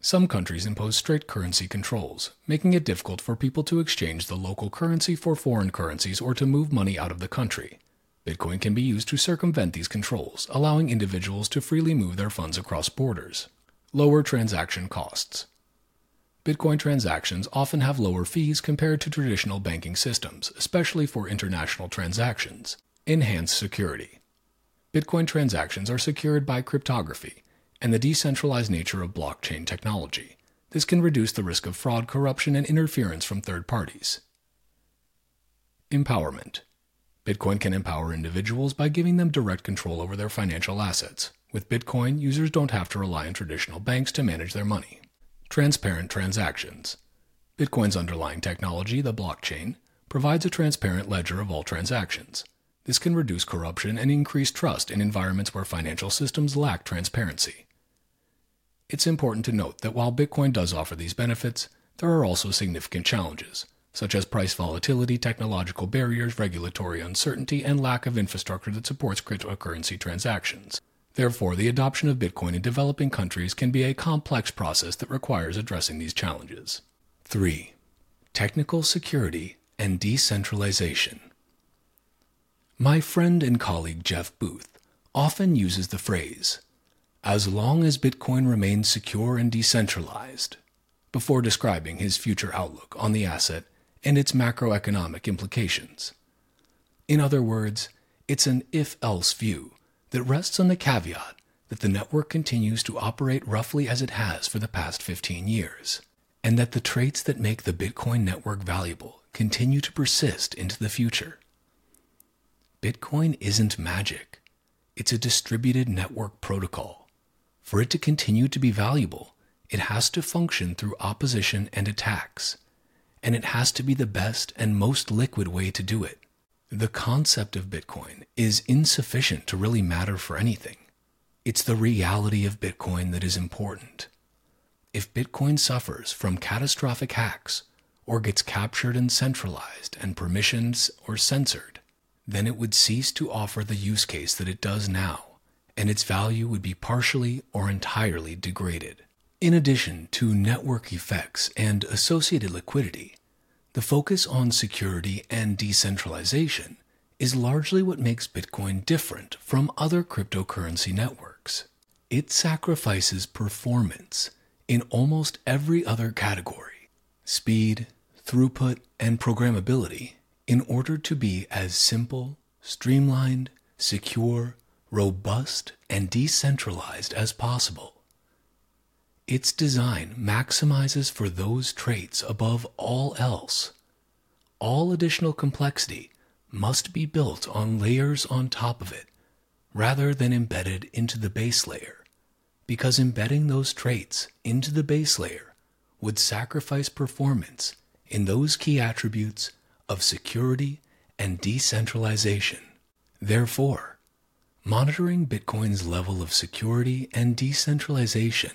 Some countries impose strict currency controls, making it difficult for people to exchange the local currency for foreign currencies or to move money out of the country. Bitcoin can be used to circumvent these controls, allowing individuals to freely move their funds across borders. Lower transaction costs. Bitcoin transactions often have lower fees compared to traditional banking systems, especially for international transactions. Enhanced security. Bitcoin transactions are secured by cryptography and the decentralized nature of blockchain technology. This can reduce the risk of fraud, corruption, and interference from third parties. Empowerment. Bitcoin can empower individuals by giving them direct control over their financial assets. With Bitcoin, users don't have to rely on traditional banks to manage their money. Transparent transactions. Bitcoin's underlying technology, the blockchain, provides a transparent ledger of all transactions. This can reduce corruption and increase trust in environments where financial systems lack transparency. It's important to note that while Bitcoin does offer these benefits, there are also significant challenges, such as price volatility, technological barriers, regulatory uncertainty, and lack of infrastructure that supports cryptocurrency transactions. Therefore, the adoption of Bitcoin in developing countries can be a complex process that requires addressing these challenges. three. Technical security and decentralization. My friend and colleague Jeff Booth often uses the phrase, "as long as Bitcoin remains secure and decentralized," before describing his future outlook on the asset and its macroeconomic implications. In other words, it's an if-else view that rests on the caveat that the network continues to operate roughly as it has for the past fifteen years, and that the traits that make the Bitcoin network valuable continue to persist into the future. Bitcoin isn't magic. It's a distributed network protocol. For it to continue to be valuable, it has to function through opposition and attacks, and it has to be the best and most liquid way to do it. The concept of Bitcoin is insufficient to really matter for anything. It's the reality of Bitcoin that is important. If Bitcoin suffers from catastrophic hacks or gets captured and centralized and permissioned or censored, then it would cease to offer the use case that it does now, and its value would be partially or entirely degraded. In addition to network effects and associated liquidity, the focus on security and decentralization is largely what makes Bitcoin different from other cryptocurrency networks. It sacrifices performance in almost every other category, speed, throughput, and programmability, in order to be as simple, streamlined, secure, robust, and decentralized as possible. Its design maximizes for those traits above all else. All additional complexity must be built on layers on top of it, rather than embedded into the base layer, because embedding those traits into the base layer would sacrifice performance in those key attributes of security and decentralization. Therefore, monitoring Bitcoin's level of security and decentralization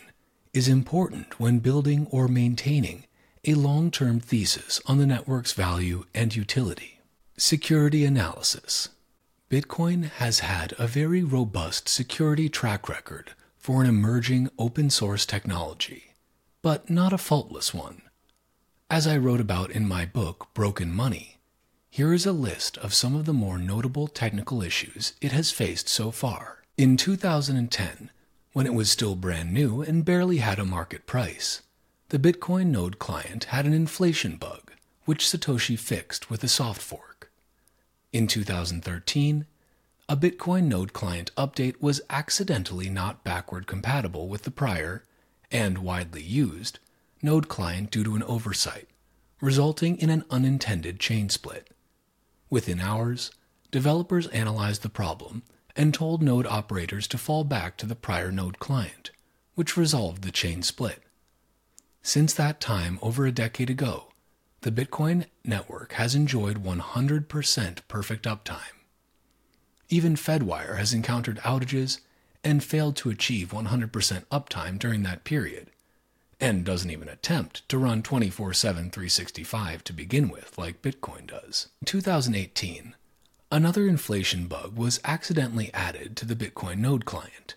is important when building or maintaining a long-term thesis on the network's value and utility. Security analysis. Bitcoin has had a very robust security track record for an emerging open-source technology, but not a faultless one. As I wrote about in my book, Broken Money, here is a list of some of the more notable technical issues it has faced so far. In two thousand ten, when it was still brand new and barely had a market price, the Bitcoin node client had an inflation bug, which Satoshi fixed with a soft fork. In two thousand thirteen, a Bitcoin node client update was accidentally not backward compatible with the prior, and widely used, node client due to an oversight, resulting in an unintended chain split. Within hours, developers analyzed the problem and told node operators to fall back to the prior node client, which resolved the chain split. Since that time, over a decade ago, the Bitcoin network has enjoyed one hundred percent perfect uptime. Even Fedwire has encountered outages and failed to achieve one hundred percent uptime during that period, and doesn't even attempt to run twenty-four seven, three sixty-five to begin with like Bitcoin does. In two thousand eighteen, another inflation bug was accidentally added to the Bitcoin node client.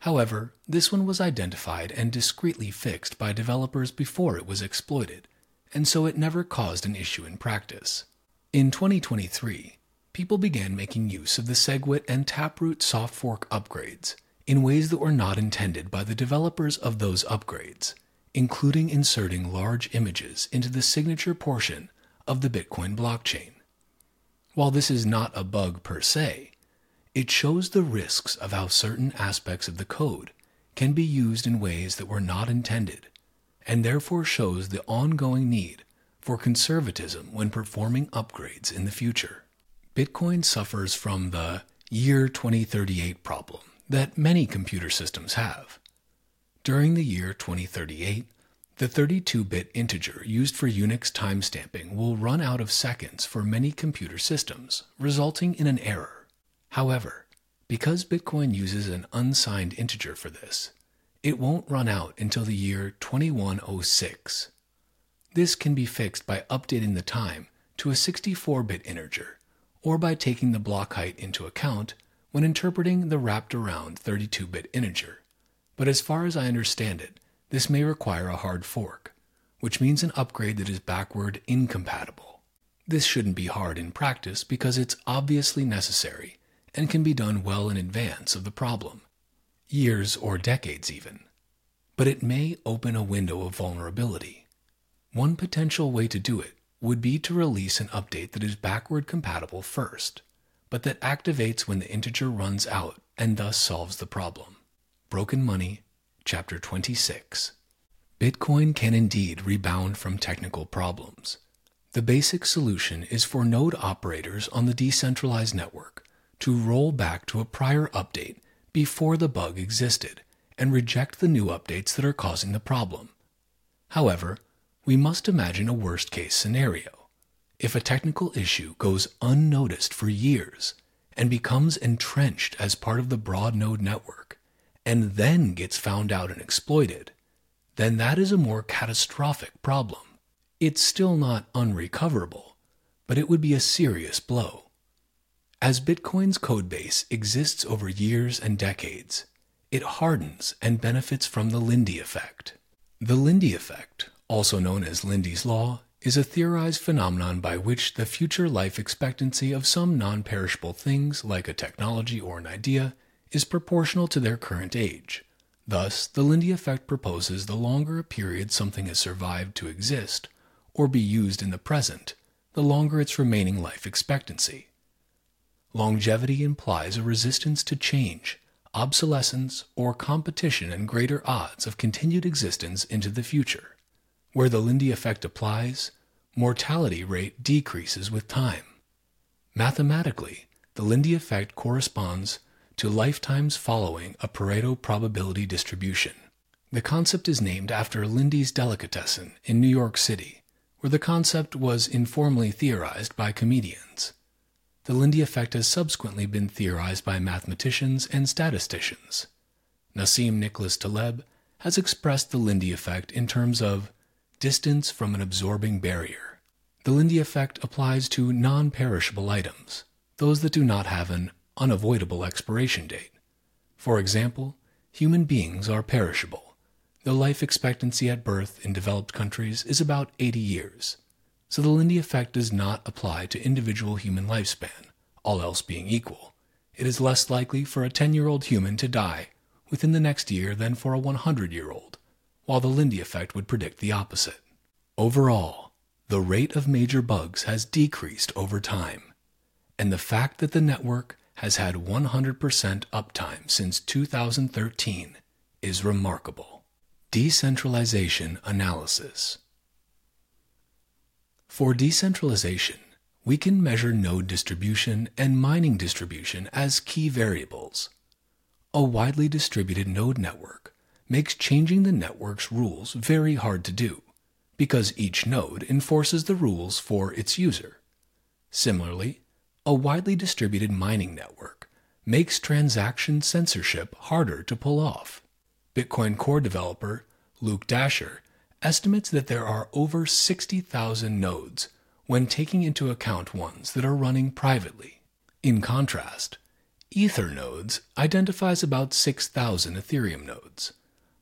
However, this one was identified and discreetly fixed by developers before it was exploited, and so it never caused an issue in practice. In twenty twenty-three, people began making use of the SegWit and Taproot soft fork upgrades in ways that were not intended by the developers of those upgrades, including inserting large images into the signature portion of the Bitcoin blockchain. While this is not a bug per se, it shows the risks of how certain aspects of the code can be used in ways that were not intended, and therefore shows the ongoing need for conservatism when performing upgrades in the future. Bitcoin suffers from the year twenty thirty-eight problem that many computer systems have. During the year twenty thirty-eight, the thirty-two bit integer used for Unix timestamping will run out of seconds for many computer systems, resulting in an error. However, because Bitcoin uses an unsigned integer for this, it won't run out until the year twenty-one oh six. This can be fixed by updating the time to a sixty-four bit integer, or by taking the block height into account when interpreting the wrapped-around thirty-two bit integer. But as far as I understand it, this may require a hard fork, which means an upgrade that is backward incompatible. This shouldn't be hard in practice because it's obviously necessary and can be done well in advance of the problem, years or decades even. But it may open a window of vulnerability. One potential way to do it would be to release an update that is backward compatible first, but that activates when the integer runs out and thus solves the problem. Broken Money, Chapter twenty-six. Bitcoin can indeed rebound from technical problems. The basic solution is for node operators on the decentralized network to roll back to a prior update before the bug existed and reject the new updates that are causing the problem. However, we must imagine a worst-case scenario. If a technical issue goes unnoticed for years and becomes entrenched as part of the broad node network, and then gets found out and exploited, then that is a more catastrophic problem. It's still not unrecoverable, but it would be a serious blow. As Bitcoin's codebase exists over years and decades, it hardens and benefits from the Lindy effect. The Lindy effect, also known as Lindy's law, is a theorized phenomenon by which the future life expectancy of some non-perishable things, like a technology or an idea, is proportional to their current age. Thus, the Lindy effect proposes the longer a period something has survived to exist or be used in the present, the longer its remaining life expectancy. Longevity implies a resistance to change, obsolescence, or competition and greater odds of continued existence into the future. Where the Lindy effect applies, mortality rate decreases with time. Mathematically, the Lindy effect corresponds to lifetimes following a Pareto probability distribution. The concept is named after Lindy's delicatessen in New York City, where the concept was informally theorized by comedians. The Lindy effect has subsequently been theorized by mathematicians and statisticians. Nassim Nicholas Taleb has expressed the Lindy effect in terms of distance from an absorbing barrier. The Lindy effect applies to non-perishable items, those that do not have an unavoidable expiration date. For example, human beings are perishable, though life expectancy at birth in developed countries is about eighty years. So the Lindy effect does not apply to individual human lifespan, all else being equal. It is less likely for a ten-year-old human to die within the next year than for a one hundred-year-old, while the Lindy effect would predict the opposite. Overall, the rate of major bugs has decreased over time, and the fact that the network has had one hundred percent uptime since two thousand thirteen is remarkable. Decentralization analysis. For decentralization, we can measure node distribution and mining distribution as key variables. A widely distributed node network makes changing the network's rules very hard to do, because each node enforces the rules for its user. Similarly, a widely distributed mining network makes transaction censorship harder to pull off. Bitcoin Core developer Luke Dasher estimates that there are over sixty thousand nodes when taking into account ones that are running privately. In contrast, Ether nodes identifies about six thousand Ethereum nodes,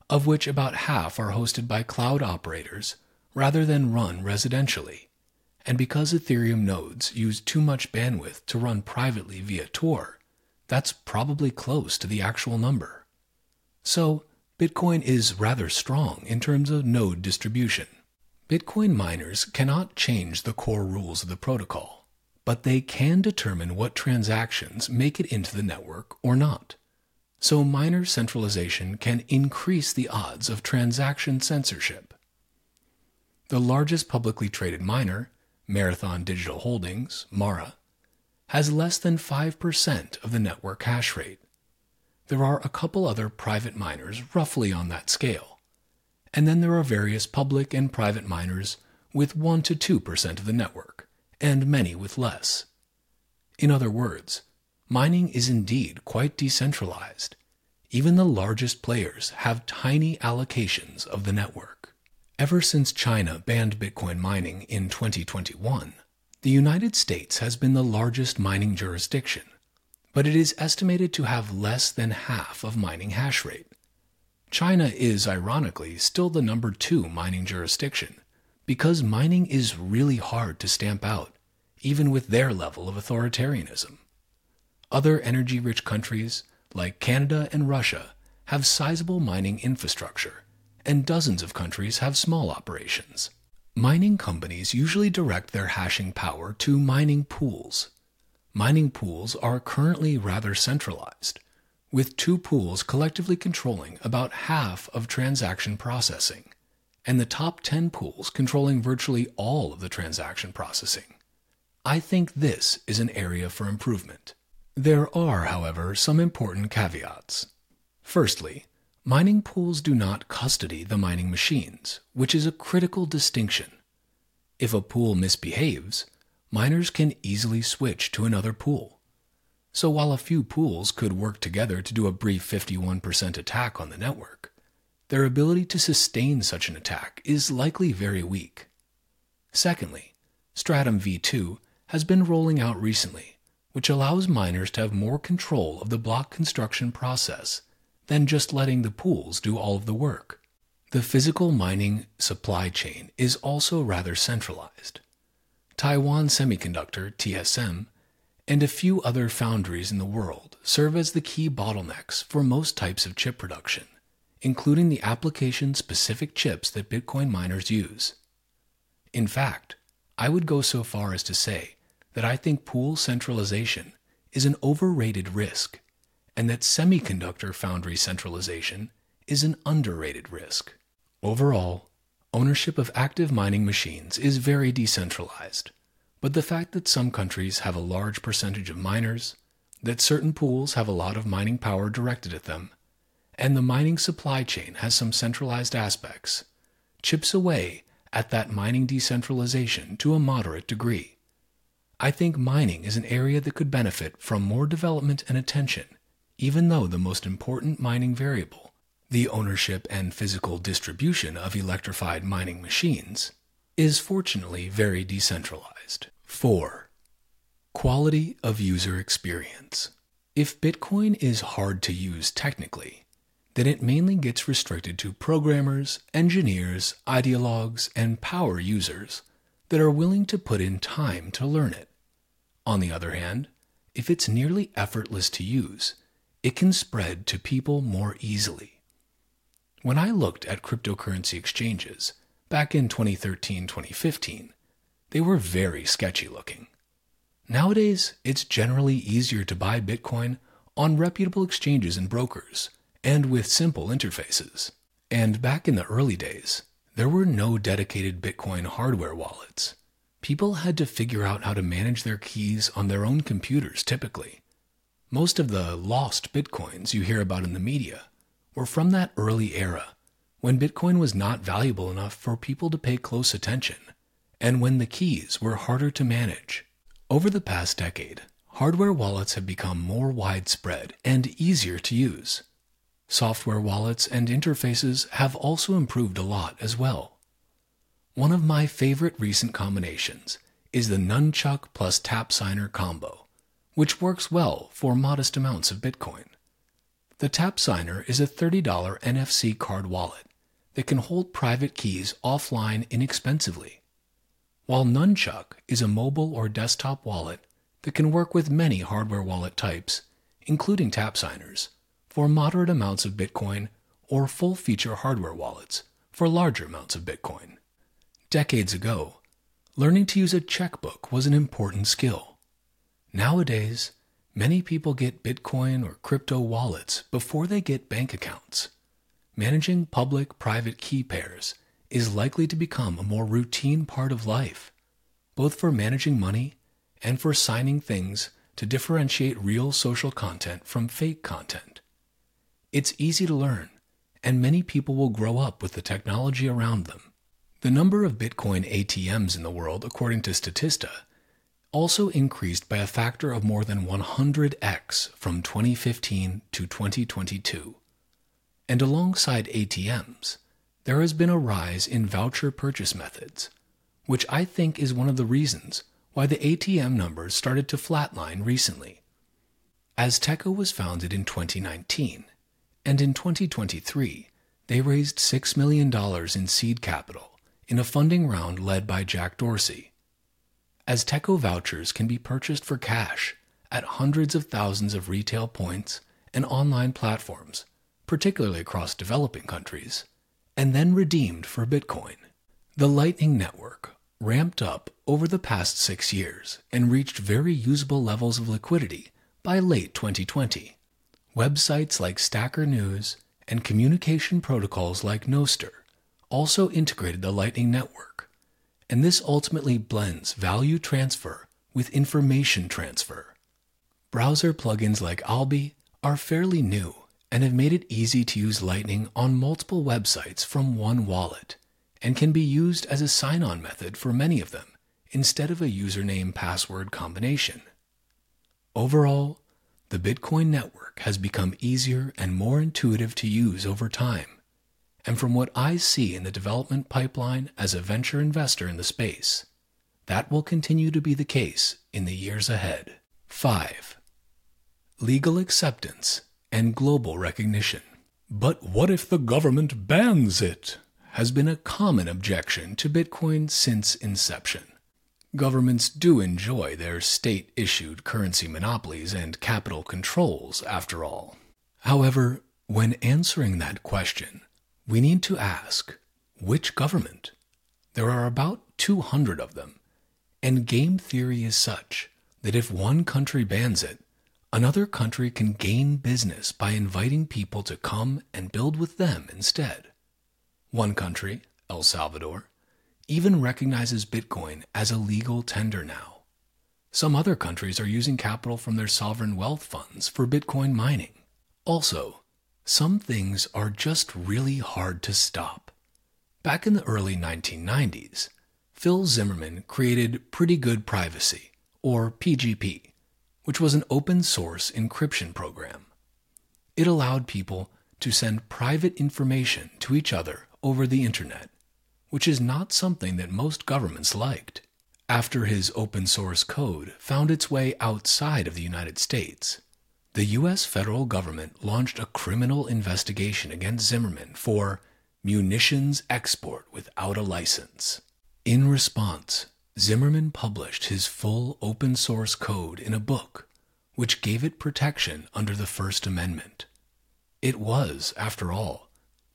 of which about half are hosted by cloud operators rather than run residentially. And because Ethereum nodes use too much bandwidth to run privately via Tor, that's probably close to the actual number. So, Bitcoin is rather strong in terms of node distribution. Bitcoin miners cannot change the core rules of the protocol, but they can determine what transactions make it into the network or not. So miner centralization can increase the odds of transaction censorship. The largest publicly traded miner, Marathon Digital Holdings, MARA, has less than five percent of the network hash rate. There are a couple other private miners roughly on that scale. And then there are various public and private miners with one to two percent of the network, and many with less. In other words, mining is indeed quite decentralized. Even the largest players have tiny allocations of the network. Ever since China banned Bitcoin mining in twenty twenty-one, the United States has been the largest mining jurisdiction, but it is estimated to have less than half of mining hash rate. China is, ironically, still the number two mining jurisdiction, because mining is really hard to stamp out, even with their level of authoritarianism. Other energy-rich countries, like Canada and Russia, have sizable mining infrastructure, and dozens of countries have small operations. Mining companies usually direct their hashing power to mining pools. Mining pools are currently rather centralized, with two pools collectively controlling about half of transaction processing, and the top ten pools controlling virtually all of the transaction processing. I think this is an area for improvement. There are, however, some important caveats. Firstly, mining pools do not custody the mining machines, which is a critical distinction. If a pool misbehaves, miners can easily switch to another pool. So while a few pools could work together to do a brief fifty-one percent attack on the network, their ability to sustain such an attack is likely very weak. Secondly, Stratum v two has been rolling out recently, which allows miners to have more control of the block construction process than just letting the pools do all of the work. The physical mining supply chain is also rather centralized. Taiwan Semiconductor, T S M, and a few other foundries in the world serve as the key bottlenecks for most types of chip production, including the application-specific chips that Bitcoin miners use. In fact, I would go so far as to say that I think pool centralization is an overrated risk, and that semiconductor foundry centralization is an underrated risk. Overall, ownership of active mining machines is very decentralized, but the fact that some countries have a large percentage of miners, that certain pools have a lot of mining power directed at them, and the mining supply chain has some centralized aspects, chips away at that mining decentralization to a moderate degree. I think mining is an area that could benefit from more development and attention, even though the most important mining variable, the ownership and physical distribution of electrified mining machines, is fortunately very decentralized. four. Quality of user experience. If Bitcoin is hard to use technically, then it mainly gets restricted to programmers, engineers, ideologues, and power users that are willing to put in time to learn it. On the other hand, if it's nearly effortless to use, it can spread to people more easily. When I looked at cryptocurrency exchanges back in twenty thirteen twenty fifteen, they were very sketchy looking. Nowadays, it's generally easier to buy Bitcoin on reputable exchanges and brokers, and with simple interfaces. And back in the early days, there were no dedicated Bitcoin hardware wallets. People had to figure out how to manage their keys on their own computers typically. Most of the lost Bitcoins you hear about in the media were from that early era, when Bitcoin was not valuable enough for people to pay close attention, and when the keys were harder to manage. Over the past decade, hardware wallets have become more widespread and easier to use. Software wallets and interfaces have also improved a lot as well. One of my favorite recent combinations is the Nunchuck plus TapSigner combo, which works well for modest amounts of Bitcoin. The TapSigner is a thirty dollars N F C card wallet that can hold private keys offline inexpensively, while Nunchuck is a mobile or desktop wallet that can work with many hardware wallet types, including TapSigners, for moderate amounts of Bitcoin, or full-feature hardware wallets for larger amounts of Bitcoin. Decades ago, learning to use a checkbook was an important skill. Nowadays, many people get Bitcoin or crypto wallets before they get bank accounts. Managing public-private key pairs is likely to become a more routine part of life, both for managing money and for signing things to differentiate real social content from fake content. It's easy to learn, and many people will grow up with the technology around them. The number of Bitcoin A T Ms in the world, according to Statista, also increased by a factor of more than one hundred x from twenty fifteen to twenty twenty-two. And alongside A T Ms, there has been a rise in voucher purchase methods, which I think is one of the reasons why the A T M numbers started to flatline recently. Azteca was founded in twenty nineteen. And in twenty twenty-three, they raised six million dollars in seed capital in a funding round led by Jack Dorsey. Azteco vouchers can be purchased for cash at hundreds of thousands of retail points and online platforms, particularly across developing countries, and then redeemed for Bitcoin. The Lightning Network ramped up over the past six years and reached very usable levels of liquidity by late twenty twenty. Websites like Stacker News and communication protocols like Nostr also integrated the Lightning Network, and this ultimately blends value transfer with information transfer. Browser plugins like Albi are fairly new and have made it easy to use Lightning on multiple websites from one wallet, and can be used as a sign-on method for many of them instead of a username-password combination. Overall, the Bitcoin network has become easier and more intuitive to use over time, and from what I see in the development pipeline as a venture investor in the space, that will continue to be the case in the years ahead. five. Legal acceptance and global recognition. But what if the government bans it? Has been a common objection to Bitcoin since inception. Governments do enjoy their state-issued currency monopolies and capital controls, after all. However, when answering that question, we need to ask, which government? There are about two hundred of them, and game theory is such that if one country bans it, another country can gain business by inviting people to come and build with them instead. One country, El Salvador, even recognizes Bitcoin as a legal tender now. Some other countries are using capital from their sovereign wealth funds for Bitcoin mining. Also, some things are just really hard to stop. Back in the early nineteen nineties, Phil Zimmermann created Pretty Good Privacy, or P G P, which was an open-source encryption program. It allowed people to send private information to each other over the internet, which is not something that most governments liked. After his open-source code found its way outside of the United States, the U S federal government launched a criminal investigation against Zimmermann for munitions export without a license. In response, Zimmermann published his full open source code in a book, which gave it protection under the First Amendment. It was, after all,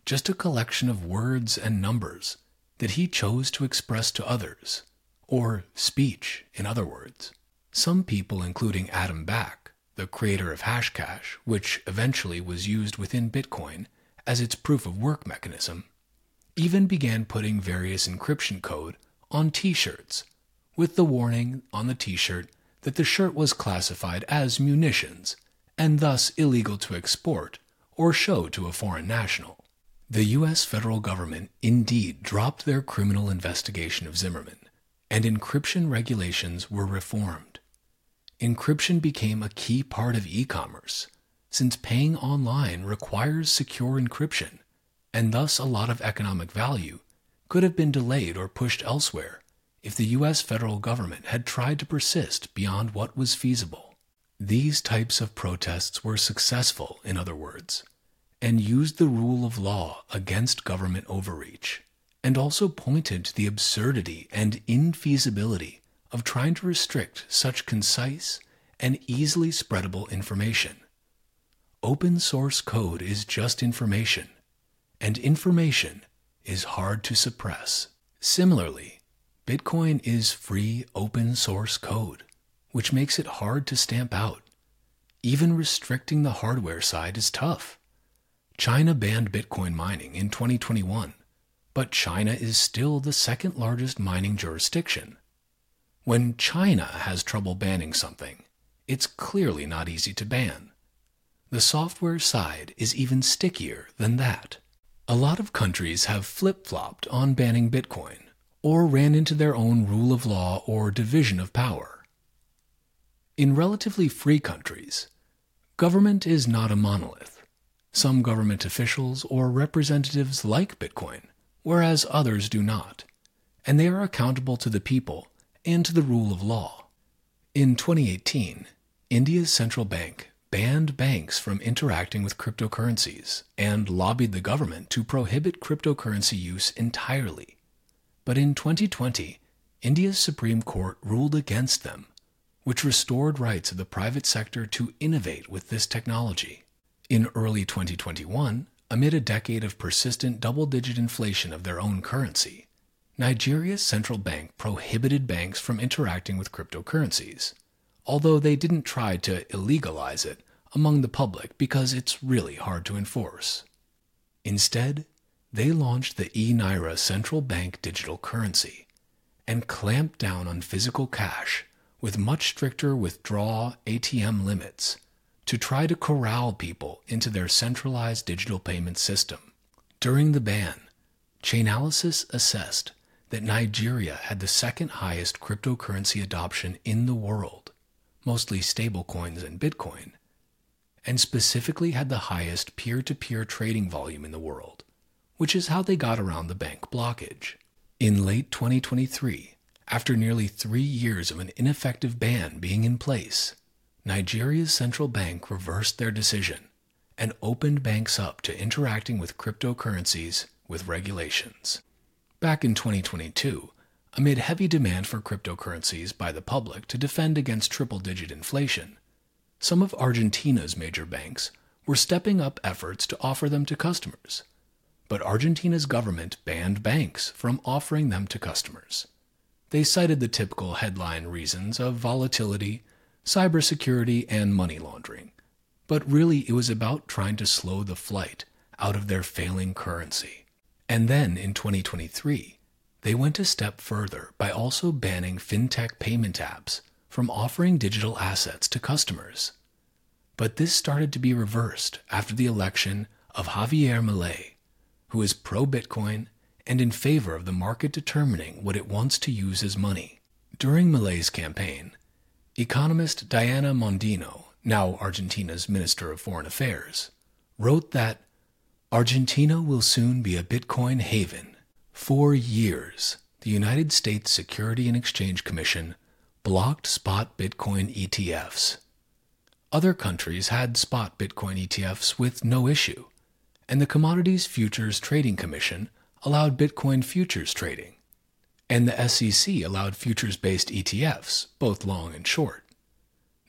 just a collection of words and numbers that he chose to express to others, or speech, in other words. Some people, including Adam Back, the creator of Hashcash, which eventually was used within Bitcoin as its proof-of-work mechanism, even began putting various encryption code on T-shirts, with the warning on the T-shirt that the shirt was classified as munitions and thus illegal to export or show to a foreign national. The U S federal government indeed dropped their criminal investigation of Zimmermann, and encryption regulations were reformed. Encryption became a key part of e-commerce, since paying online requires secure encryption, and thus a lot of economic value could have been delayed or pushed elsewhere if the U S federal government had tried to persist beyond what was feasible. These types of protests were successful, in other words, and used the rule of law against government overreach, and also pointed to the absurdity and infeasibility of trying to restrict such concise and easily spreadable information. Open source code is just information, and information is hard to suppress. Similarly, Bitcoin is free open source code, which makes it hard to stamp out. Even restricting the hardware side is tough. China banned Bitcoin mining in twenty twenty-one, but China is still the second largest mining jurisdiction. When China has trouble banning something, it's clearly not easy to ban. The software side is even stickier than that. A lot of countries have flip-flopped on banning Bitcoin, or ran into their own rule of law or division of power. In relatively free countries, government is not a monolith. Some government officials or representatives like Bitcoin, whereas others do not, and they are accountable to the people and to the rule of law. In twenty eighteen, India's central bank banned banks from interacting with cryptocurrencies and lobbied the government to prohibit cryptocurrency use entirely. But in twenty twenty, India's Supreme Court ruled against them, which restored rights of the private sector to innovate with this technology. In early twenty twenty-one, amid a decade of persistent double-digit inflation of their own currency, Nigeria's central bank prohibited banks from interacting with cryptocurrencies, although they didn't try to illegalize it among the public because it's really hard to enforce. Instead, they launched the e-Naira central bank digital currency and clamped down on physical cash with much stricter withdraw A T M limits to try to corral people into their centralized digital payment system. During the ban, Chainalysis assessed that Nigeria had the second highest cryptocurrency adoption in the world, mostly stablecoins and Bitcoin, and specifically had the highest peer-to-peer trading volume in the world, which is how they got around the bank blockage. In late twenty twenty-three, after nearly three years of an ineffective ban being in place, Nigeria's central bank reversed their decision and opened banks up to interacting with cryptocurrencies with regulations. Back in twenty twenty-two, amid heavy demand for cryptocurrencies by the public to defend against triple-digit inflation, some of Argentina's major banks were stepping up efforts to offer them to customers, but Argentina's government banned banks from offering them to customers. They cited the typical headline reasons of volatility, cybersecurity, and money laundering, but really it was about trying to slow the flight out of their failing currency. And then in twenty twenty-three, they went a step further by also banning fintech payment apps from offering digital assets to customers. But this started to be reversed after the election of Javier Milei, who is pro-Bitcoin and in favor of the market determining what it wants to use as money. During Millet's campaign, economist Diana Mondino, now Argentina's Minister of Foreign Affairs, wrote that Argentina will soon be a Bitcoin haven. For years, the United States Securities and Exchange Commission blocked spot Bitcoin E T Fs. Other countries had spot Bitcoin E T Fs with no issue, and the Commodities Futures Trading Commission allowed Bitcoin futures trading, and the S E C allowed futures-based E T Fs, both long and short.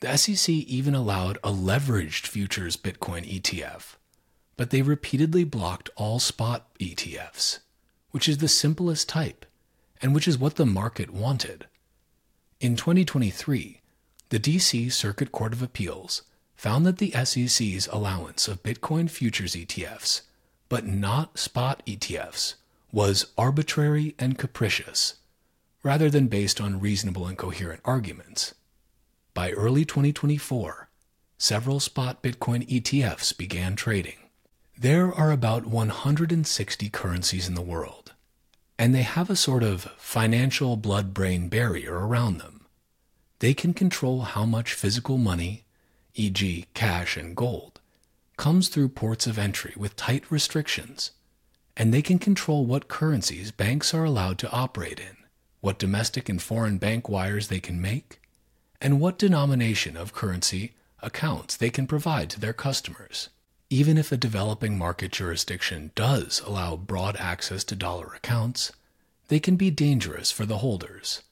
The S E C even allowed a leveraged futures Bitcoin E T F, but they repeatedly blocked all spot E T Fs, which is the simplest type, and which is what the market wanted. In twenty twenty-three, the D C Circuit Court of Appeals found that the S E C's allowance of Bitcoin futures E T Fs, but not spot E T Fs, was arbitrary and capricious, rather than based on reasonable and coherent arguments. By early twenty twenty-four, several spot Bitcoin E T Fs began trading. There are about one hundred sixty currencies in the world, and they have a sort of financial blood-brain barrier around them. They can control how much physical money, for example cash and gold, comes through ports of entry with tight restrictions, and they can control what currencies banks are allowed to operate in, what domestic and foreign bank wires they can make, and what denomination of currency accounts they can provide to their customers. Even if a developing market jurisdiction does allow broad access to dollar accounts, they can be dangerous for the holders.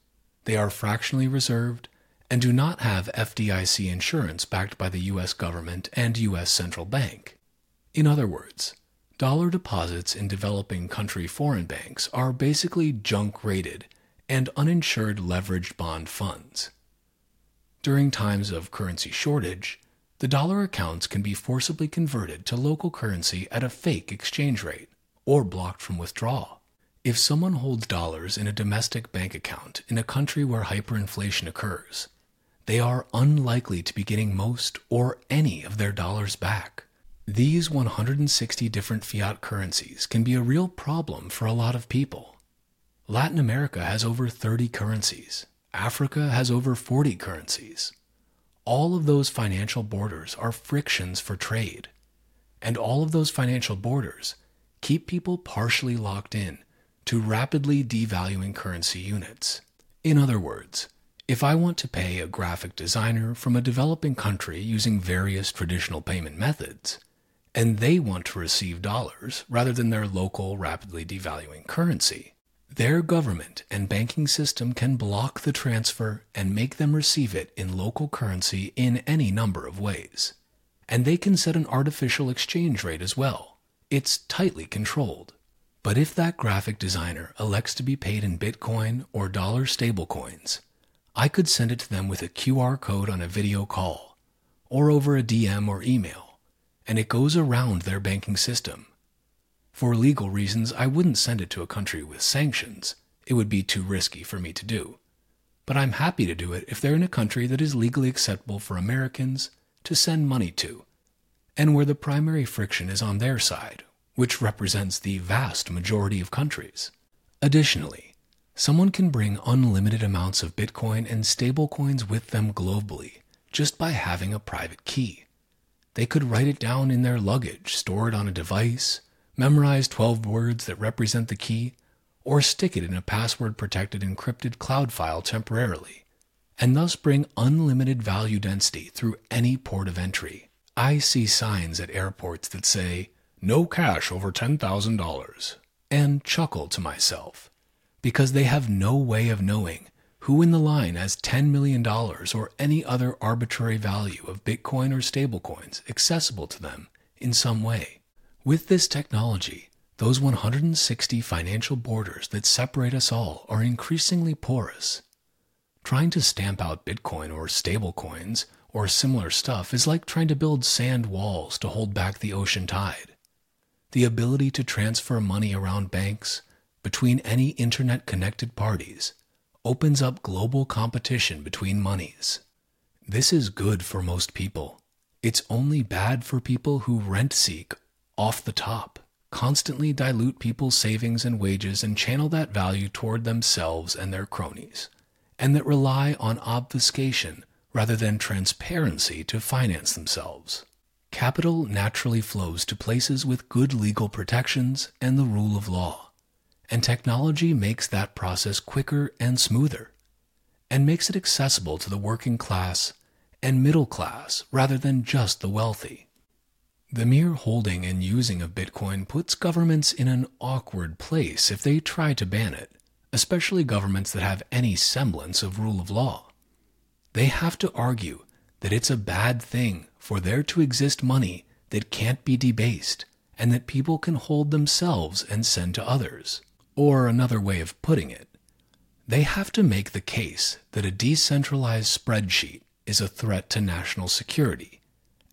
They are fractionally reserved and do not have F D I C insurance backed by the U S government and U S central bank. In other words, dollar deposits in developing country foreign banks are basically junk-rated and uninsured leveraged bond funds. During times of currency shortage, the dollar accounts can be forcibly converted to local currency at a fake exchange rate, or blocked from withdrawal. If someone holds dollars in a domestic bank account in a country where hyperinflation occurs, they are unlikely to be getting most or any of their dollars back. These one hundred sixty different fiat currencies can be a real problem for a lot of people. Latin America has over thirty currencies. Africa has over forty currencies. All of those financial borders are frictions for trade, and all of those financial borders keep people partially locked in to rapidly devaluing currency units. In other words, if I want to pay a graphic designer from a developing country using various traditional payment methods, and they want to receive dollars rather than their local rapidly devaluing currency, their government and banking system can block the transfer and make them receive it in local currency in any number of ways. And they can set an artificial exchange rate as well. It's tightly controlled. But if that graphic designer elects to be paid in Bitcoin or dollar stablecoins, I could send it to them with a Q R code on a video call, or over a D M or email, and it goes around their banking system. For legal reasons, I wouldn't send it to a country with sanctions. It would be too risky for me to do. But I'm happy to do it if they're in a country that is legally acceptable for Americans to send money to, and where the primary friction is on their side, which represents the vast majority of countries. Additionally, someone can bring unlimited amounts of Bitcoin and stablecoins with them globally just by having a private key. They could write it down in their luggage, store it on a device, memorize twelve words that represent the key, or stick it in a password-protected encrypted cloud file temporarily, and thus bring unlimited value density through any port of entry. I see signs at airports that say, "No cash over ten thousand dollars, and chuckle to myself, because they have no way of knowing who in the line has ten million dollars or any other arbitrary value of Bitcoin or stablecoins accessible to them in some way. With this technology, those one hundred sixty financial borders that separate us all are increasingly porous. Trying to stamp out Bitcoin or stablecoins or similar stuff is like trying to build sand walls to hold back the ocean tide. The ability to transfer money around banks between any internet-connected parties opens up global competition between monies. This is good for most people. It's only bad for people who rent-seek off the top. constantly dilute people's savings and wages and channel that value toward themselves and their cronies, and that rely on obfuscation rather than transparency to finance themselves. Capital naturally flows to places with good legal protections and the rule of law, and technology makes that process quicker and smoother, and makes it accessible to the working class and middle class rather than just the wealthy. The mere holding and using of Bitcoin puts governments in an awkward place if they try to ban it, especially governments that have any semblance of rule of law. They have to argue that it's a bad thing for there to exist money that can't be debased and that people can hold themselves and send to others. Or another way of putting it, they have to make the case that a decentralized spreadsheet is a threat to national security,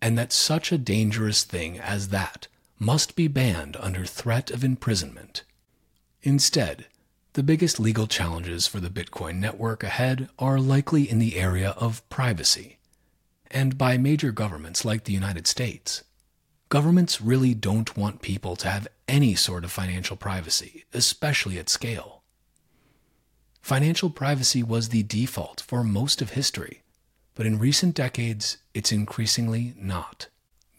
and that such a dangerous thing as that must be banned under threat of imprisonment. Instead, the biggest legal challenges for the Bitcoin network ahead are likely in the area of privacy, and by major governments like the United States. Governments really don't want people to have any sort of financial privacy, especially at scale. Financial privacy was the default for most of history, but in recent decades, it's increasingly not.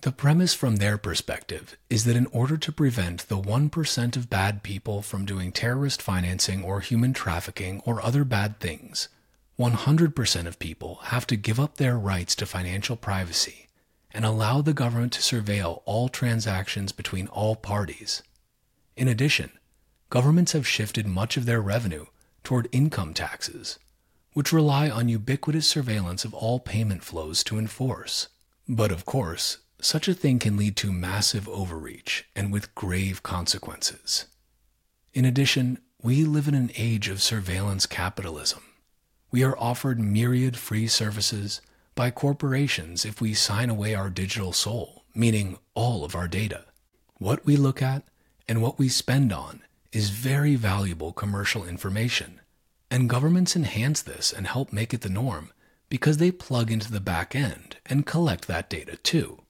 The premise from their perspective is that in order to prevent the one percent of bad people from doing terrorist financing or human trafficking or other bad things, one hundred percent of people have to give up their rights to financial privacy and allow the government to surveil all transactions between all parties. In addition, governments have shifted much of their revenue toward income taxes, which rely on ubiquitous surveillance of all payment flows to enforce. But of course, such a thing can lead to massive overreach and with grave consequences. In addition, we live in an age of surveillance capitalism. We are offered myriad free services by corporations if we sign away our digital soul, meaning all of our data. What we look at and what we spend on is very valuable commercial information, and governments enhance this and help make it the norm because they plug into the back end and collect that data too.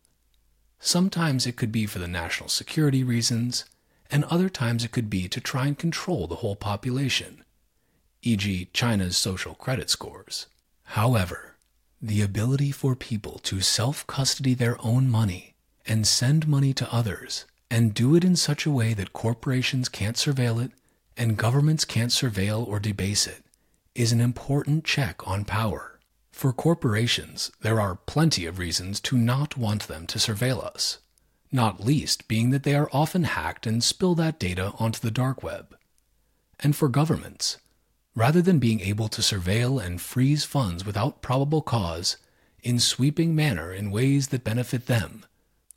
Sometimes it could be for the national security reasons, and other times it could be to try and control the whole population, for example. China's social credit scores. However, the ability for people to self-custody their own money and send money to others and do it in such a way that corporations can't surveil it and governments can't surveil or debase it is an important check on power. For corporations, there are plenty of reasons to not want them to surveil us, not least being that they are often hacked and spill that data onto the dark web. And for governments, rather than being able to surveil and freeze funds without probable cause in sweeping manner in ways that benefit them,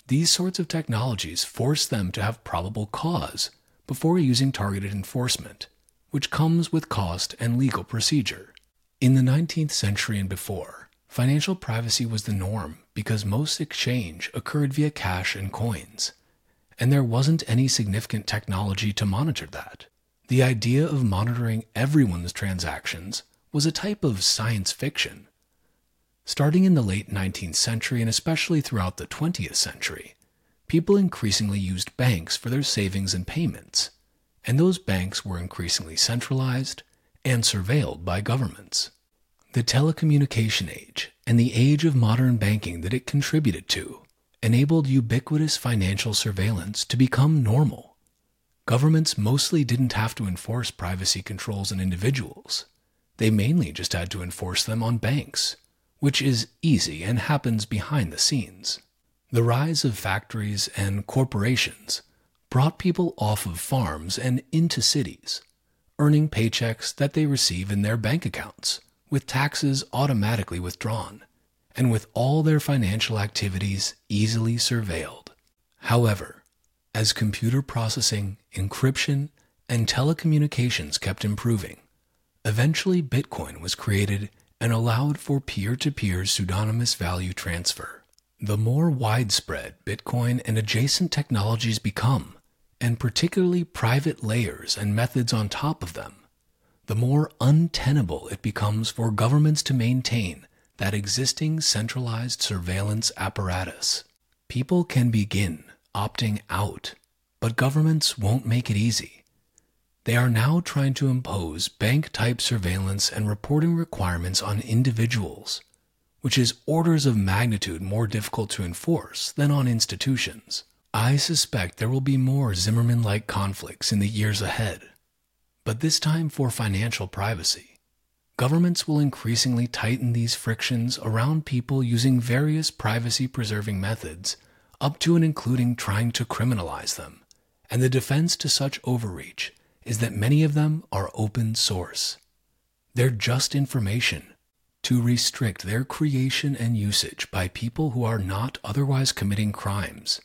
these sorts of technologies force them to have probable cause before using targeted enforcement, which comes with cost and legal procedure. In the nineteenth century and before, financial privacy was the norm because most exchange occurred via cash and coins, and there wasn't any significant technology to monitor that. The idea of monitoring everyone's transactions was a type of science fiction. Starting in the late nineteenth century and especially throughout the twentieth century, people increasingly used banks for their savings and payments, and those banks were increasingly centralized and surveilled by governments. The telecommunication age and the age of modern banking that it contributed to enabled ubiquitous financial surveillance to become normal. Governments mostly didn't have to enforce privacy controls on individuals. They mainly just had to enforce them on banks, which is easy and happens behind the scenes. The rise of factories and corporations brought people off of farms and into cities, earning paychecks that they receive in their bank accounts, with taxes automatically withdrawn, and with all their financial activities easily surveilled. However, as computer processing, encryption, and telecommunications kept improving, eventually Bitcoin was created and allowed for peer-to-peer pseudonymous value transfer. The more widespread Bitcoin and adjacent technologies become, and particularly private layers and methods on top of them, the more untenable it becomes for governments to maintain that existing centralized surveillance apparatus. People can begin opting out But governments won't make it easy. They are now trying to impose bank-type surveillance and reporting requirements on individuals, which is orders of magnitude more difficult to enforce than on institutions. I suspect there will be more Zimmermann-like conflicts in the years ahead, but this time for financial privacy. Governments will increasingly tighten these frictions around people using various privacy-preserving methods, up to and including trying to criminalize them. And the defense to such overreach is that many of them are open source. They're just information. To restrict their creation and usage by people who are not otherwise committing crimes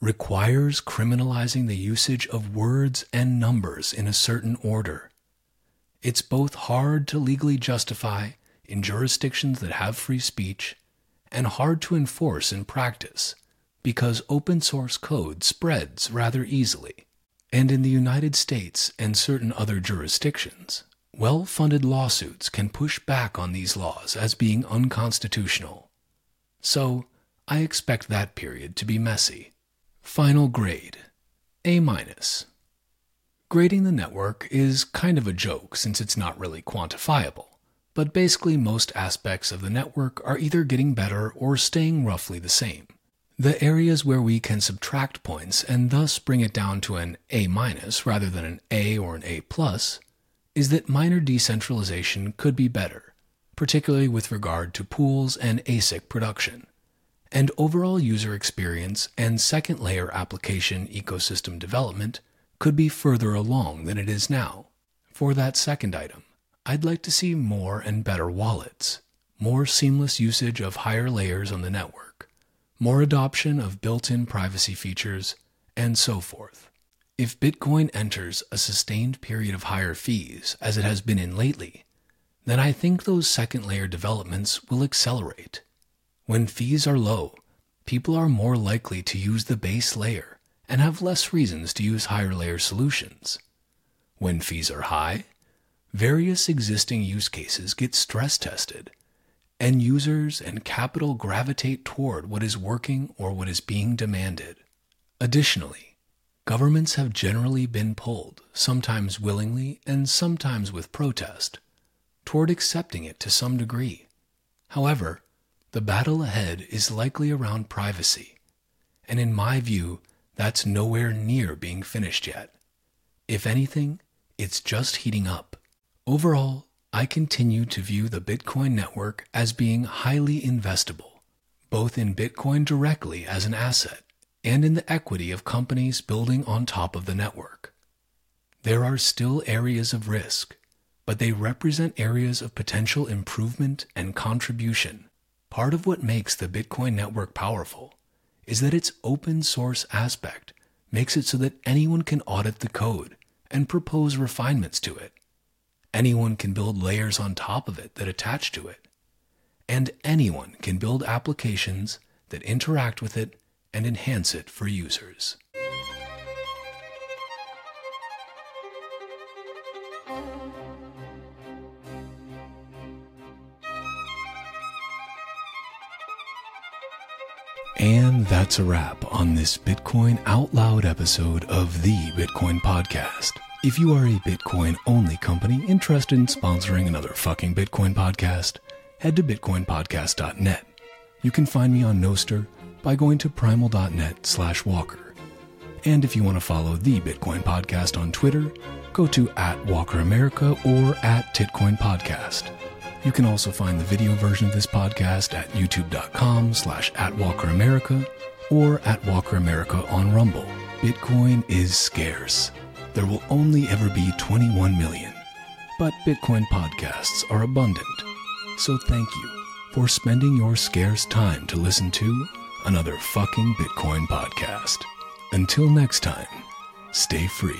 requires criminalizing the usage of words and numbers in a certain order. It's both hard to legally justify in jurisdictions that have free speech and hard to enforce in practice because open source code spreads rather easily. And in the United States and certain other jurisdictions, well-funded lawsuits can push back on these laws as being unconstitutional. So, I expect that period to be messy. Final grade, A minus. Grading the network is kind of a joke since it's not really quantifiable, but basically most aspects of the network are either getting better or staying roughly the same. The areas where we can subtract points and thus bring it down to an A minus rather than an A or an A plus is that minor decentralization could be better, particularly with regard to pools and A S I C production, and overall user experience and second-layer application ecosystem development could be further along than it is now. For that second item, I'd like to see more and better wallets, more seamless usage of higher layers on the network, more adoption of built-in privacy features, and so forth. If Bitcoin enters a sustained period of higher fees, as it has been in lately, then I think those second-layer developments will accelerate. When fees are low, people are more likely to use the base layer and have less reasons to use higher layer solutions. When fees are high, various existing use cases get stress tested, and users and capital gravitate toward what is working or what is being demanded. Additionally, governments have generally been pulled, sometimes willingly and sometimes with protest, toward accepting it to some degree. However, the battle ahead is likely around privacy, and in my view, that's nowhere near being finished yet. If anything, it's just heating up. Overall, I continue to view the Bitcoin network as being highly investable, both in Bitcoin directly as an asset and in the equity of companies building on top of the network. There are still areas of risk, but they represent areas of potential improvement and contribution. Part of what makes the Bitcoin network powerful is that its open source aspect makes it so that anyone can audit the code and propose refinements to it. Anyone can build layers on top of it that attach to it. And anyone can build applications that interact with it and enhance it for users. And that's a wrap on this Bitcoin Out Loud episode of The Bitcoin Podcast. If you are a Bitcoin-only company interested in sponsoring another fucking Bitcoin podcast, head to bitcoin podcast dot net. You can find me on Nostr by going to primal.net slash Walker. And if you want to follow The Bitcoin Podcast on Twitter, go to at WalkerAmerica or at TitcoinPodcast. You can also find the video version of this podcast at youtube.com slash at WalkerAmerica or at WalkerAmerica on Rumble. Bitcoin is scarce. There will only ever be twenty-one million. But Bitcoin podcasts are abundant. So thank you for spending your scarce time to listen to another fucking Bitcoin podcast. Until next time, stay free.